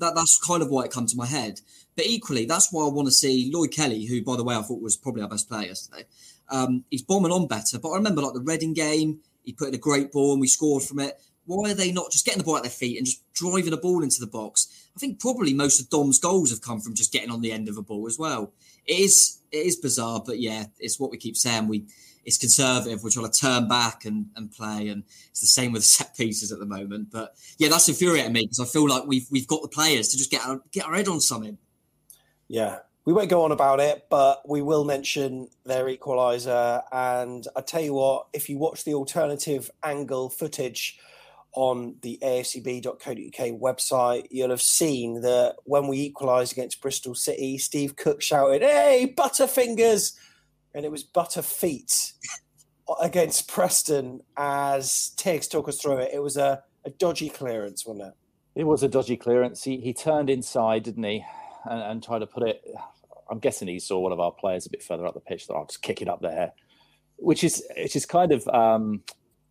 That's kind of why it comes to my head. But equally, that's why I want to see Lloyd Kelly, who, by the way, I thought was probably our best player yesterday. He's bombing on better. But I remember like the Reading game, he put in a great ball and we scored from it. Why are they not just getting the ball at their feet and just driving a ball into the box? I think probably most of Dom's goals have come from just getting on the end of a ball as well. It is bizarre, but yeah, it's what we keep saying. It's conservative. We're trying to turn back and play, and it's the same with set pieces at the moment. But yeah, that's infuriating me because I feel like we've got the players to just get our head on something. Yeah, we won't go on about it, but we will mention their equaliser. And I tell you what, if you watch the alternative angle footage on the afcb.co.uk website, you'll have seen that when we equalised against Bristol City, Steve Cook shouted, "Hey, Butterfingers!" And it was Butterfeet against Preston, as Tigz took us through it. It was a dodgy clearance, wasn't it? It was a dodgy clearance. He turned inside, didn't he? And tried to put it... I'm guessing he saw one of our players a bit further up the pitch, that I'll just kick it up there, which is kind of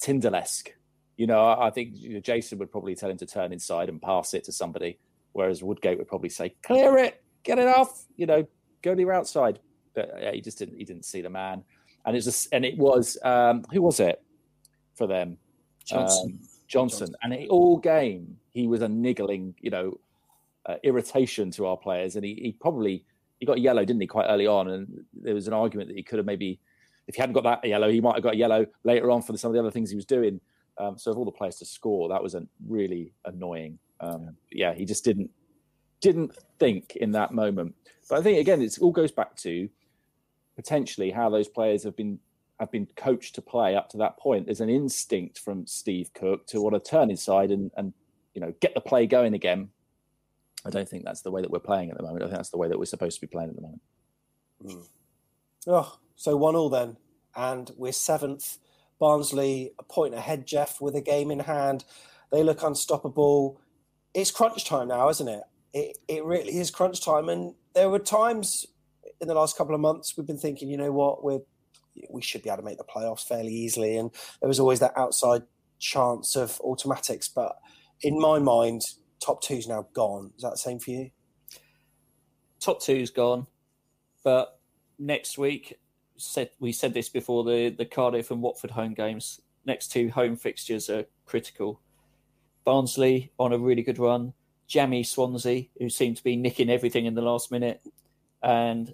Tyndall-esque. You know, I think Jason would probably tell him to turn inside and pass it to somebody, whereas Woodgate would probably say, "Clear it, get it off, you know, go to your outside." But yeah, he didn't see the man. And it was who was it for them? Johnson. And all game he was a niggling, you know, irritation to our players, and he probably got yellow, didn't he, quite early on? And there was an argument that he could have maybe, if he hadn't got that yellow, he might have got yellow later on for some of the other things he was doing. So of all the players to score, that was a really annoying. Yeah, he just didn't think in that moment. But I think again, it all goes back to potentially how those players have been coached to play up to that point. There's an instinct from Steve Cook to want to turn inside and you know, get the play going again. I don't think that's the way that we're playing at the moment. I think that's the way that we're supposed to be playing at the moment. Mm. Oh, so 1-1 then, and we're 7th. Barnsley a point ahead, Jeff, with a game in hand. They look unstoppable. It's crunch time now, isn't it? It really is crunch time. And there were times in the last couple of months we've been thinking, you know what, we should be able to make the playoffs fairly easily. And there was always that outside chance of automatics. But in my mind, top two's now gone. Is that the same for you? Top two's gone. But next week... We said this before the Cardiff and Watford home games. Next two home fixtures are critical. Barnsley on a really good run. jammy Swansea, who seemed to be nicking everything in the last minute. And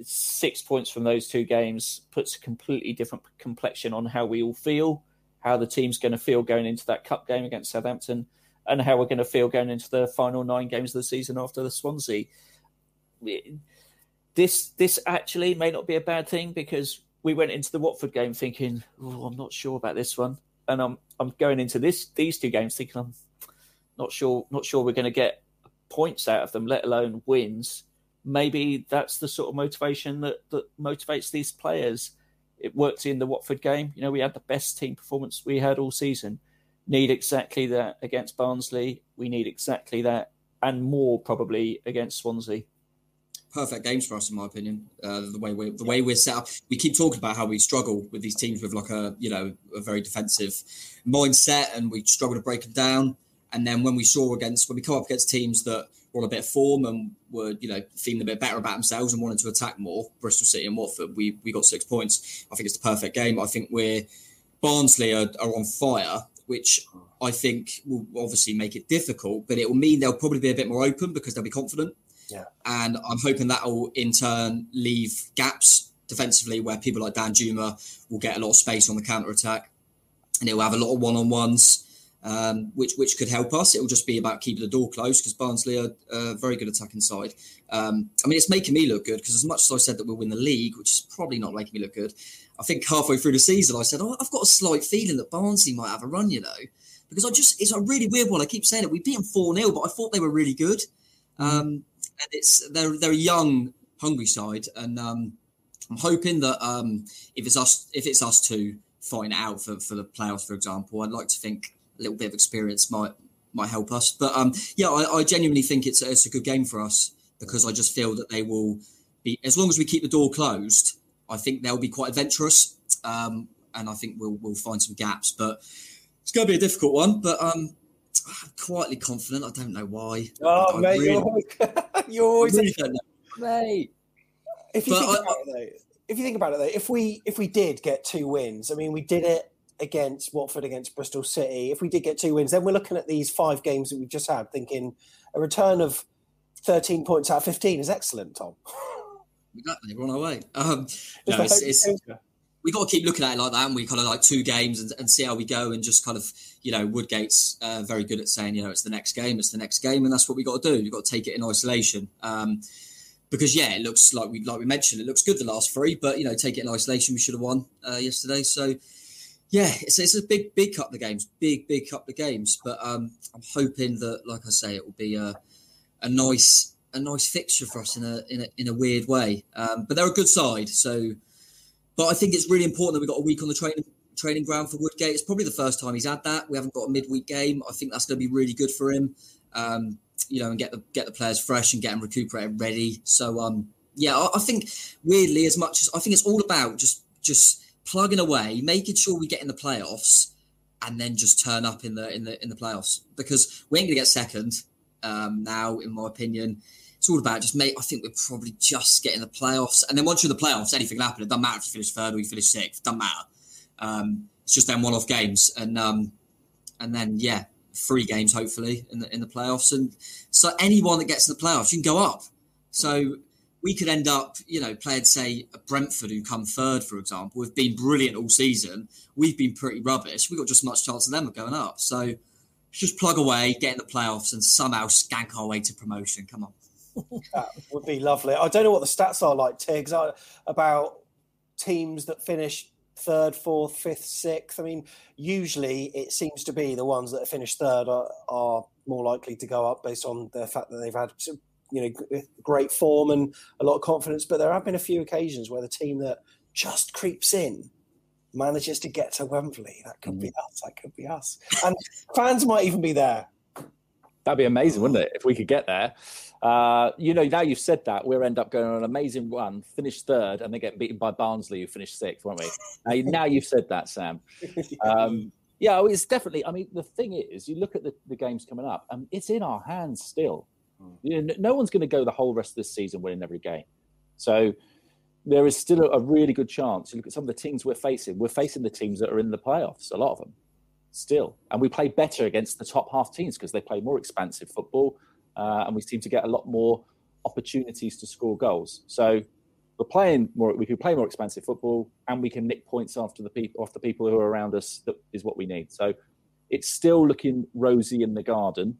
6 points from those two games puts a completely different complexion on how we all feel, how the team's going to feel going into that cup game against Southampton, and how we're going to feel going into the final 9 games of the season after the Swansea. This actually may not be a bad thing, because we went into the Watford game thinking, oh, I'm not sure about this one. And I'm going into these two games thinking I'm not sure we're going to get points out of them, let alone wins. Maybe that's the sort of motivation that motivates these players. It worked in the Watford game. You know, we had the best team performance we had all season. Need exactly that against Barnsley. We need exactly that and more probably against Swansea. Perfect games for us, in my opinion. The way we're set up, we keep talking about how we struggle with these teams with like a very defensive mindset, and we struggle to break them down. And then when we come up against teams that were on a bit of form and were feeling a bit better about themselves and wanted to attack more, Bristol City and Watford, we got 6 points. I think it's the perfect game. I think Barnsley are on fire, which I think will obviously make it difficult, but it will mean they'll probably be a bit more open because they'll be confident. Yeah. And I'm hoping that will, in turn, leave gaps defensively where people like Danjuma will get a lot of space on the counter-attack, and he'll have a lot of one-on-ones, which could help us. It will just be about keeping the door closed, because Barnsley are a very good attacking side. It's making me look good, because as much as I said that we'll win the league, which is probably not making me look good, I think halfway through the season I said, I've got a slight feeling that Barnsley might have a run, because it's a really weird one. I keep saying it. We beat them 4-0, but I thought they were really good. And they're a young, hungry side, and I'm hoping that if it's us two fighting it out for the playoffs, for example, I'd like to think a little bit of experience might help us. But I genuinely think it's a good game for us, because I just feel that they will be, as long as we keep the door closed, I think they'll be quite adventurous, and I think we'll find some gaps. But it's going to be a difficult one, but. I'm quietly confident. I don't know why. Oh, mate, you're always mate. If you think about it, though, if we did get 2 wins, I mean, we did it against Watford, against Bristol City. If we did get 2 wins, then we're looking at these 5 games that we've just had, thinking a return of 13 points out of 15 is excellent, Tom. Exactly, we're on our way. We got to keep looking at it like that, and we kind of like 2 games and see how we go, and just kind of, Woodgate's very good at saying, it's the next game, and that's what we got to do. You've got to take it in isolation, because it looks like we mentioned, it looks good the last 3, but take it in isolation, we should have won yesterday. So it's a big couple of games, big couple of games. But I'm hoping that, like I say, it will be a nice fixture for us in a weird way. But they're a good side, so. But I think it's really important that we've got a week on the training ground for Woodgate. It's probably the first time he's had that. We haven't got a midweek game. I think that's going to be really good for him, and get the players fresh and get them recuperated, ready. So, I think, weirdly, as much as I think it's all about just plugging away, making sure we get in the playoffs, and then just turn up in the playoffs, because we ain't going to get second now, in my opinion. It's all about I think we're probably just getting the playoffs. And then once you're in the playoffs, anything can happen. It doesn't matter if you finish 3rd or you finish 6th. It doesn't matter. It's just them one-off games. And then, 3 games, hopefully, in the playoffs. And so anyone that gets in the playoffs, you can go up. So we could end up, players, say, Brentford, who come 3rd, for example, have been brilliant all season. We've been pretty rubbish. We've got just as much chance of them of going up. So just plug away, get in the playoffs, and somehow skank our way to promotion. Come on. That would be lovely. I don't know what the stats are like, Tigz, about teams that finish 3rd, 4th, 5th, 6th. I mean, usually it seems to be the ones that finish 3rd are more likely to go up, based on the fact that they've had great form and a lot of confidence. But there have been a few occasions where the team that just creeps in manages to get to Wembley. That could be us. That could be us. And fans might even be there. That'd be amazing, wouldn't it, if we could get there? Now you've said that, we'll end up going on an amazing run, finish 3rd, and then get beaten by Barnsley, who finished 6th, won't we? Now you've said that, Sam. It's definitely, the thing is, you look at the games coming up, and it's in our hands still. No one's going to go the whole rest of this season winning every game. So there is still a really good chance. You look at some of the teams we're facing the teams that are in the playoffs, a lot of them. still. And we play better against the top half teams because they play more expansive football, and we seem to get a lot more opportunities to score goals. So we're playing more. We can play more expansive football, and we can nick points after off the people who are around us. That is what we need. So it's still looking rosy in the garden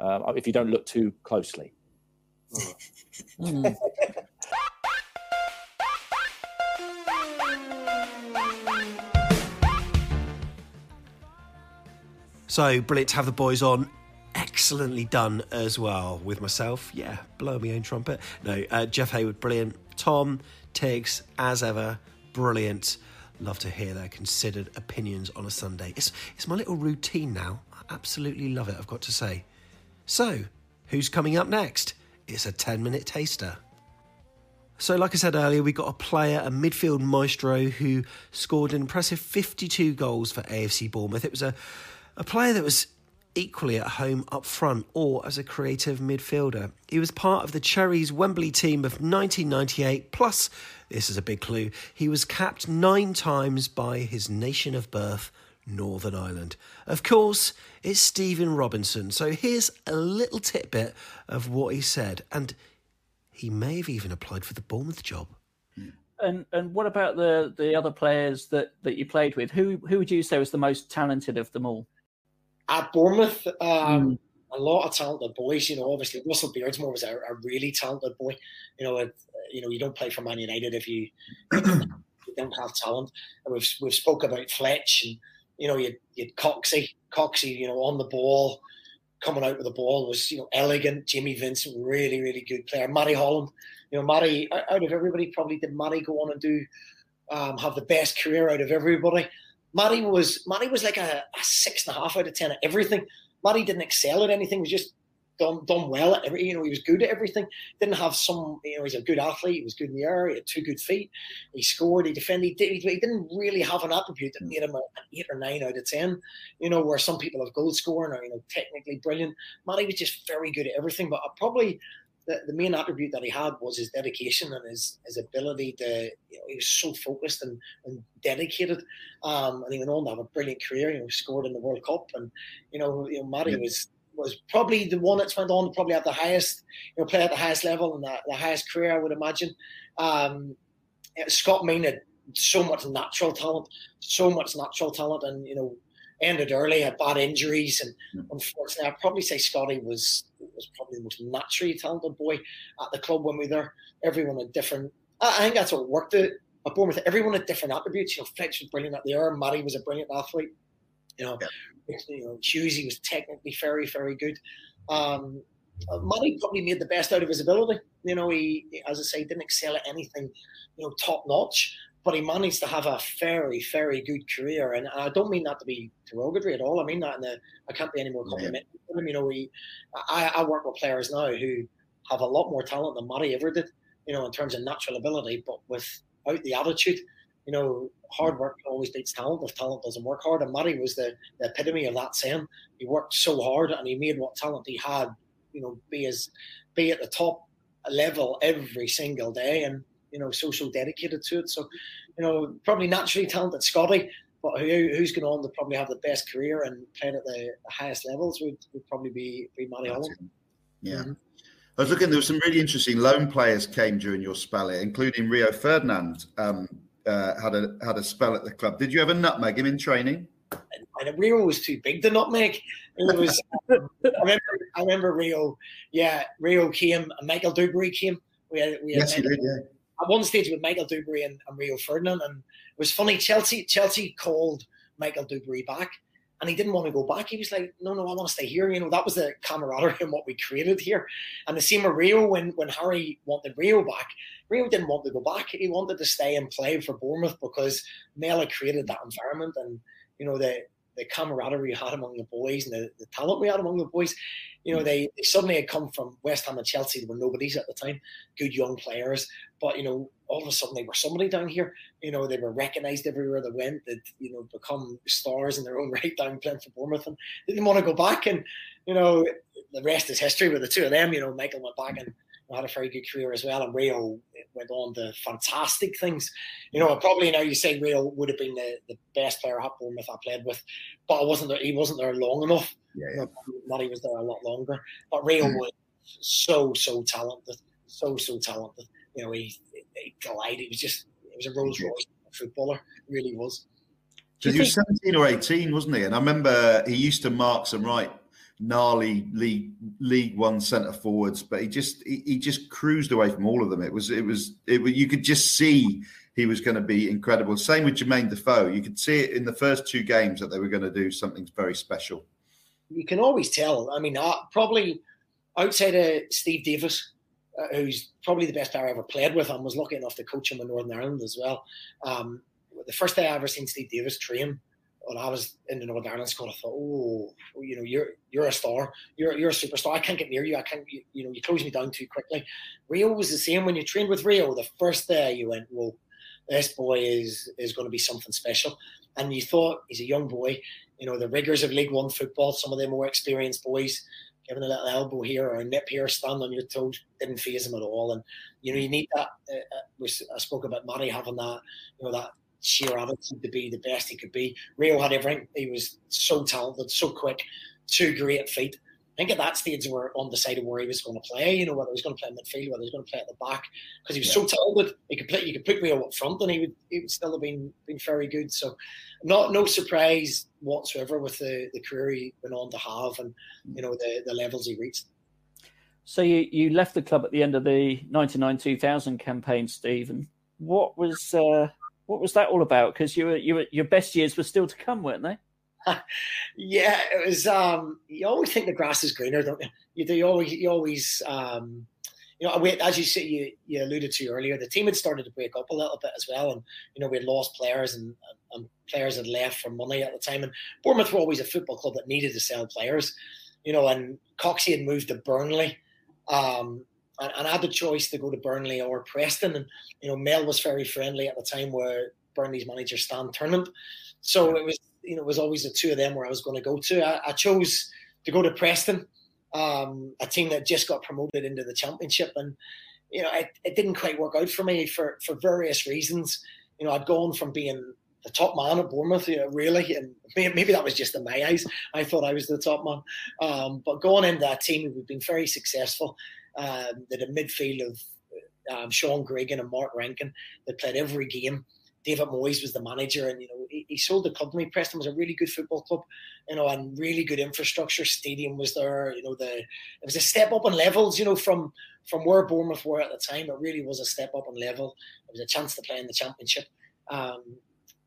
if you don't look too closely. So brilliant to have the boys on. Excellently done as well with myself. Yeah, blow my own trumpet. No, Jeff Hayward, brilliant. Tom, Tigz, as ever, brilliant. Love to hear their considered opinions on a Sunday. It's my little routine now. I absolutely love it, I've got to say. So, who's coming up next? It's a 10-minute taster. So like I said earlier, we got a player, a midfield maestro, who scored an impressive 52 goals for AFC Bournemouth. It was a player that was equally at home up front or as a creative midfielder. He was part of the Cherries Wembley team of 1998, plus, this is a big clue, he was capped 9 times by his nation of birth, Northern Ireland. Of course, it's Stephen Robinson, so here's a little tidbit of what he said, and he may have even applied for the Bournemouth job. And what about the other players that you played with? Who would you say was the most talented of them all? At Bournemouth, a lot of talented boys. You know, obviously Russell Beardsmore was a really talented boy. You know, you don't play for Man United if you don't have talent. And we've spoke about Fletch, and you know, you had Coxey. You know, on the ball, coming out with the ball was elegant. Jimmy Vincent, really really good player. Matty Holland, Matty out of everybody probably did Matty go on and do have the best career out of everybody. Matty was like a 6.5 out of 10 at everything. Matty didn't excel at anything. He was just done well at everything. He was good at everything. Didn't have some, he's a good athlete. He was good in the air. He had 2 good feet. He scored. He defended. He didn't really have an attribute that made him an 8 or 9 out of 10. Where some people have goal scoring or technically brilliant. Matty was just very good at everything. But probably the main attribute that he had was his dedication and his ability to, he was so focused and dedicated. And he went on to have a brilliant career, scored in the World Cup. And, Matty was probably the one that's went on probably at the highest, play at the highest level and the highest career, I would imagine. Scott Mane had so much natural talent and, ended early, had bad injuries, and unfortunately, I'd probably say Scotty was probably the most naturally talented boy at the club when we were there. Everyone had different. I think that's what worked at Bournemouth. Everyone had different attributes. Fletch was brilliant at the air. Matty was a brilliant athlete. Hughesy was technically very, very good. Matty probably made the best out of his ability. He, as I say, didn't excel at anything, top notch. But he managed to have a very, very good career. And I don't mean that to be derogatory at all. I mean that I can't be any more complimentary to him. I work with players now who have a lot more talent than Matty ever did, in terms of natural ability, but without the attitude. Hard work always beats talent if talent doesn't work hard. And Matty was the epitome of that saying. He worked so hard and he made what talent he had, be at the top level every single day. And so dedicated to it. So, probably naturally talented Scotty, but who's going on to probably have the best career and playing at the highest levels would probably be Matty Holland. Yeah. Mm-hmm. I was looking, there were some really interesting loan players came during your spell here, including Rio Ferdinand, had a spell at the club. Did you ever nutmeg him in training? And Rio was too big to nutmeg. It was, I remember Rio, Rio came, and Michael Duberry came. We had Michael, he did, yeah. At one stage with Michael Duberry and Rio Ferdinand, and it was funny, Chelsea called Michael Duberry back and he didn't want to go back. He was like, no, I want to stay here. That was the camaraderie and what we created here. And the same with Rio, when Harry wanted Rio back, Rio didn't want to go back. He wanted to stay and play for Bournemouth because Mela created that environment and, the camaraderie we had among the boys and the talent we had among the boys. They suddenly had come from West Ham and Chelsea. They were nobodies at the time, good young players. But, all of a sudden they were somebody down here. They were recognised everywhere they went. They'd, become stars in their own right down playing for Bournemouth. And they didn't want to go back. And, the rest is history with the two of them. Michael went back and had a very good career as well. And Rio went on to fantastic things. You know, probably now you say Rio would have been the best player at Bournemouth I played with, but I wasn't there, he wasn't there long enough. Yeah. Matty was there a lot longer. But Rio was so talented, so talented. You know, he glided. He was just, it was a Rolls Royce footballer. He really was. Because he was 17 or 18, wasn't he? And I remember he used to mark some right gnarly League One centre forwards, but he just cruised away from all of them. It was you could just see he was going to be incredible. Same with Jermaine Defoe. You could see it in the first two games that they were going to do something very special. You can always tell. I mean, probably outside of Steve Davis, who's probably the best player I ever played with and was lucky enough to coach him in Northern Ireland as well. The first day I ever seen Steve Davis train, when I was in the Northern Ireland squad, I thought, oh, you know, you're a star. You're a superstar. I can't get near you. You close me down too quickly. Rio was the same. When you trained with Rio, the first day you went, well, this boy is going to be something special. And you thought, he's a young boy. You know, the rigours of League One football, some of the more experienced boys, giving a little elbow here or a nip here, stand on your toes, didn't faze him at all. And, you know, you need that. I spoke about Matty having that, you know, that sheer attitude to be the best he could be. Rio had everything. He was so talented, so quick, two great feet. I think at that stage we were undecided where he was going to play, you know, whether he was going to play in midfield, whether he was going to play at the back, because he was so talented. He could play, you could put Rio up front and he would still have been very good. So no surprise whatsoever with the career he went on to have and, you know, the levels he reached. So you left the club at the end of the 1999-2000 campaign, Stephen. What was that all about? Because your best years were still to come, weren't they? Yeah, it was. You always think the grass is greener, don't you? You do. You always. You know, as you say, you alluded to earlier, the team had started to break up a little bit as well, and you know we had lost players, and players had left for money at the time. And Bournemouth were always a football club that needed to sell players, you know. And Coxey had moved to Burnley. And I had the choice to go to Burnley or Preston. And, you know, Mel was very friendly at the time where Burnley's manager, Stan Turnham. So it was, you know, it was always the two of them where I was going to go to. I chose to go to Preston, a team that just got promoted into the championship. And, you know, it didn't quite work out for me for various reasons. You know, I'd gone from being the top man at Bournemouth, you know, really, and maybe that was just in my eyes. I thought I was the top man. But going into that team, we've been very successful. The midfield of Sean Gregan and Mark Rankin, they played every game. David Moyes was the manager, and you know he sold the club to me. Preston was a really good football club, you know, and really good infrastructure. Stadium was there, you know. It was a step up in levels, you know, from where Bournemouth were at the time. It really was a step up in level. It was a chance to play in the championship, and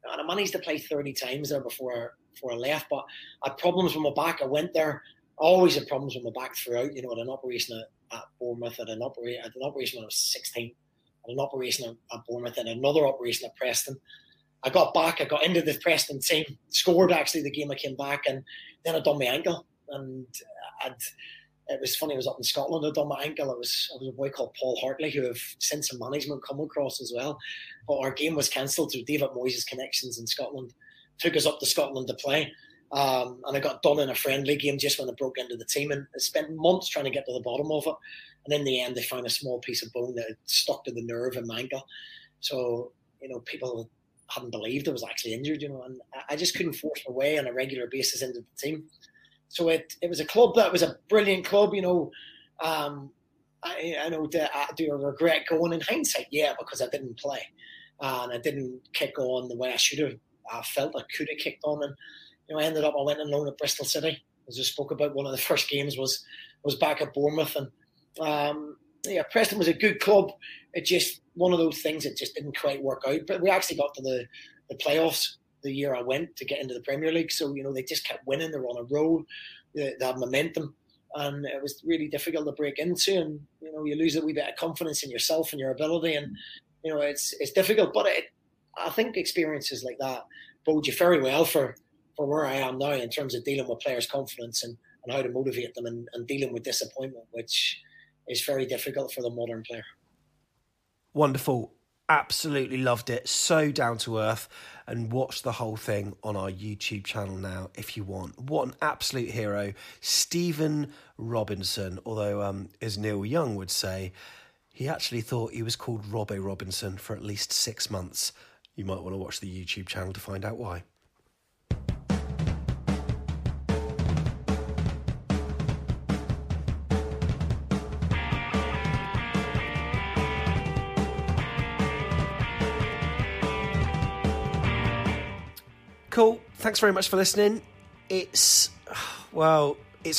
I managed to play 30 times there before I left. But I had problems with my back. I went there. I always had problems with my back throughout, you know, at an operation at Bournemouth, at an operation when I was 16, at an operation at Bournemouth, and another operation at Preston. I got back, I got into the Preston team, scored actually the game I came back, and then I'd done my ankle. And it was funny, I was up in Scotland, I'd done my ankle. I was a boy called Paul Hartley, who have since in management come across as well. But our game was cancelled through David Moyes' connections in Scotland, took us up to Scotland to play. And I got done in a friendly game just when I broke into the team, and I spent months trying to get to the bottom of it. And in the end, they found a small piece of bone that had stuck to the nerve in my ankle. So, you know, people hadn't believed I was actually injured, you know, and I just couldn't force my way on a regular basis into the team. So it was a club that was a brilliant club, you know. I know that I do regret going in hindsight, yeah, because I didn't play and I didn't kick on the way I should have. I felt I could have kicked on, and you know, I went on loan at Bristol City. As I spoke about, one of the first games was back at Bournemouth. And, Preston was a good club. It just, one of those things, it just didn't quite work out. But we actually got to the playoffs the year I went to get into the Premier League. So, you know, they just kept winning. They were on a roll. They had momentum. And it was really difficult to break into. And, you know, you lose a wee bit of confidence in yourself and your ability. And, you know, it's difficult. But I think experiences like that bode you very well for where I am now in terms of dealing with players' confidence and how to motivate them and dealing with disappointment, which is very difficult for the modern player. Wonderful. Absolutely loved it. So down to earth. And watch the whole thing on our YouTube channel now if you want. What an absolute hero. Stephen Robinson, although as Neil Young would say, he actually thought he was called Robbo Robinson for at least 6 months. You might want to watch the YouTube channel to find out why. Cool. Thanks very much for listening. It's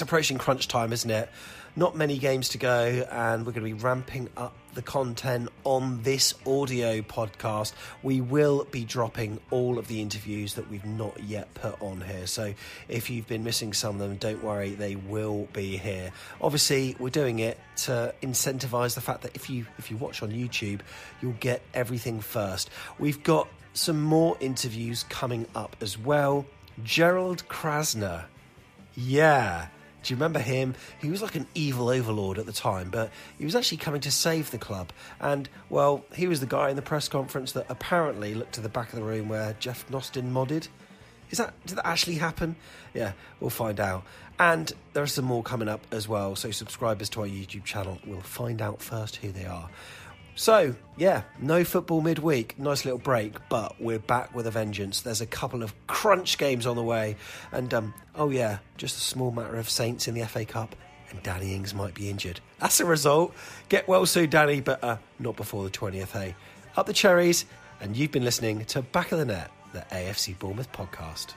approaching crunch time, isn't it? Not many games to go, and we're going to be ramping up the content on this audio podcast. We will be dropping all of the interviews that we've not yet put on here. So if you've been missing some of them, don't worry, they will be here. Obviously, we're doing it to incentivise the fact that if you watch on YouTube, you'll get everything first. We've got some more interviews coming up as well. Gerald Krasner. Yeah. Do you remember him? He was like an evil overlord at the time, but he was actually coming to save the club. And, well, he was the guy in the press conference that apparently looked to the back of the room where Jeff Nostin modded. Did that actually happen? Yeah, we'll find out. And there are some more coming up as well, so subscribers to our YouTube channel will find out first who they are. So, yeah, no football midweek, nice little break, but we're back with a vengeance. There's a couple of crunch games on the way, and, just a small matter of Saints in the FA Cup, and Danny Ings might be injured. That's the result. Get well soon, Danny, but not before the 20th, hey? Up the cherries, and you've been listening to Back of the Net, the AFC Bournemouth podcast.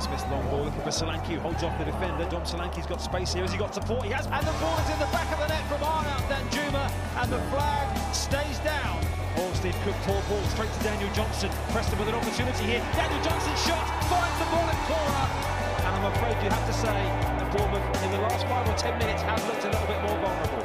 Smith, long ball looking for Solanke, holds off the defender. Dom Solanke's got space here. Has he got support? He has, and the ball is in the back of the net from Arnaut Danjuma, and the flag stays down. Oh, Steve Cook, tall ball straight to Daniel Johnson. Preston with an opportunity here. Daniel Johnson's shot finds the ball at corner, and I'm afraid you have to say that Bournemouth in the last 5 or 10 minutes have looked a little bit more vulnerable.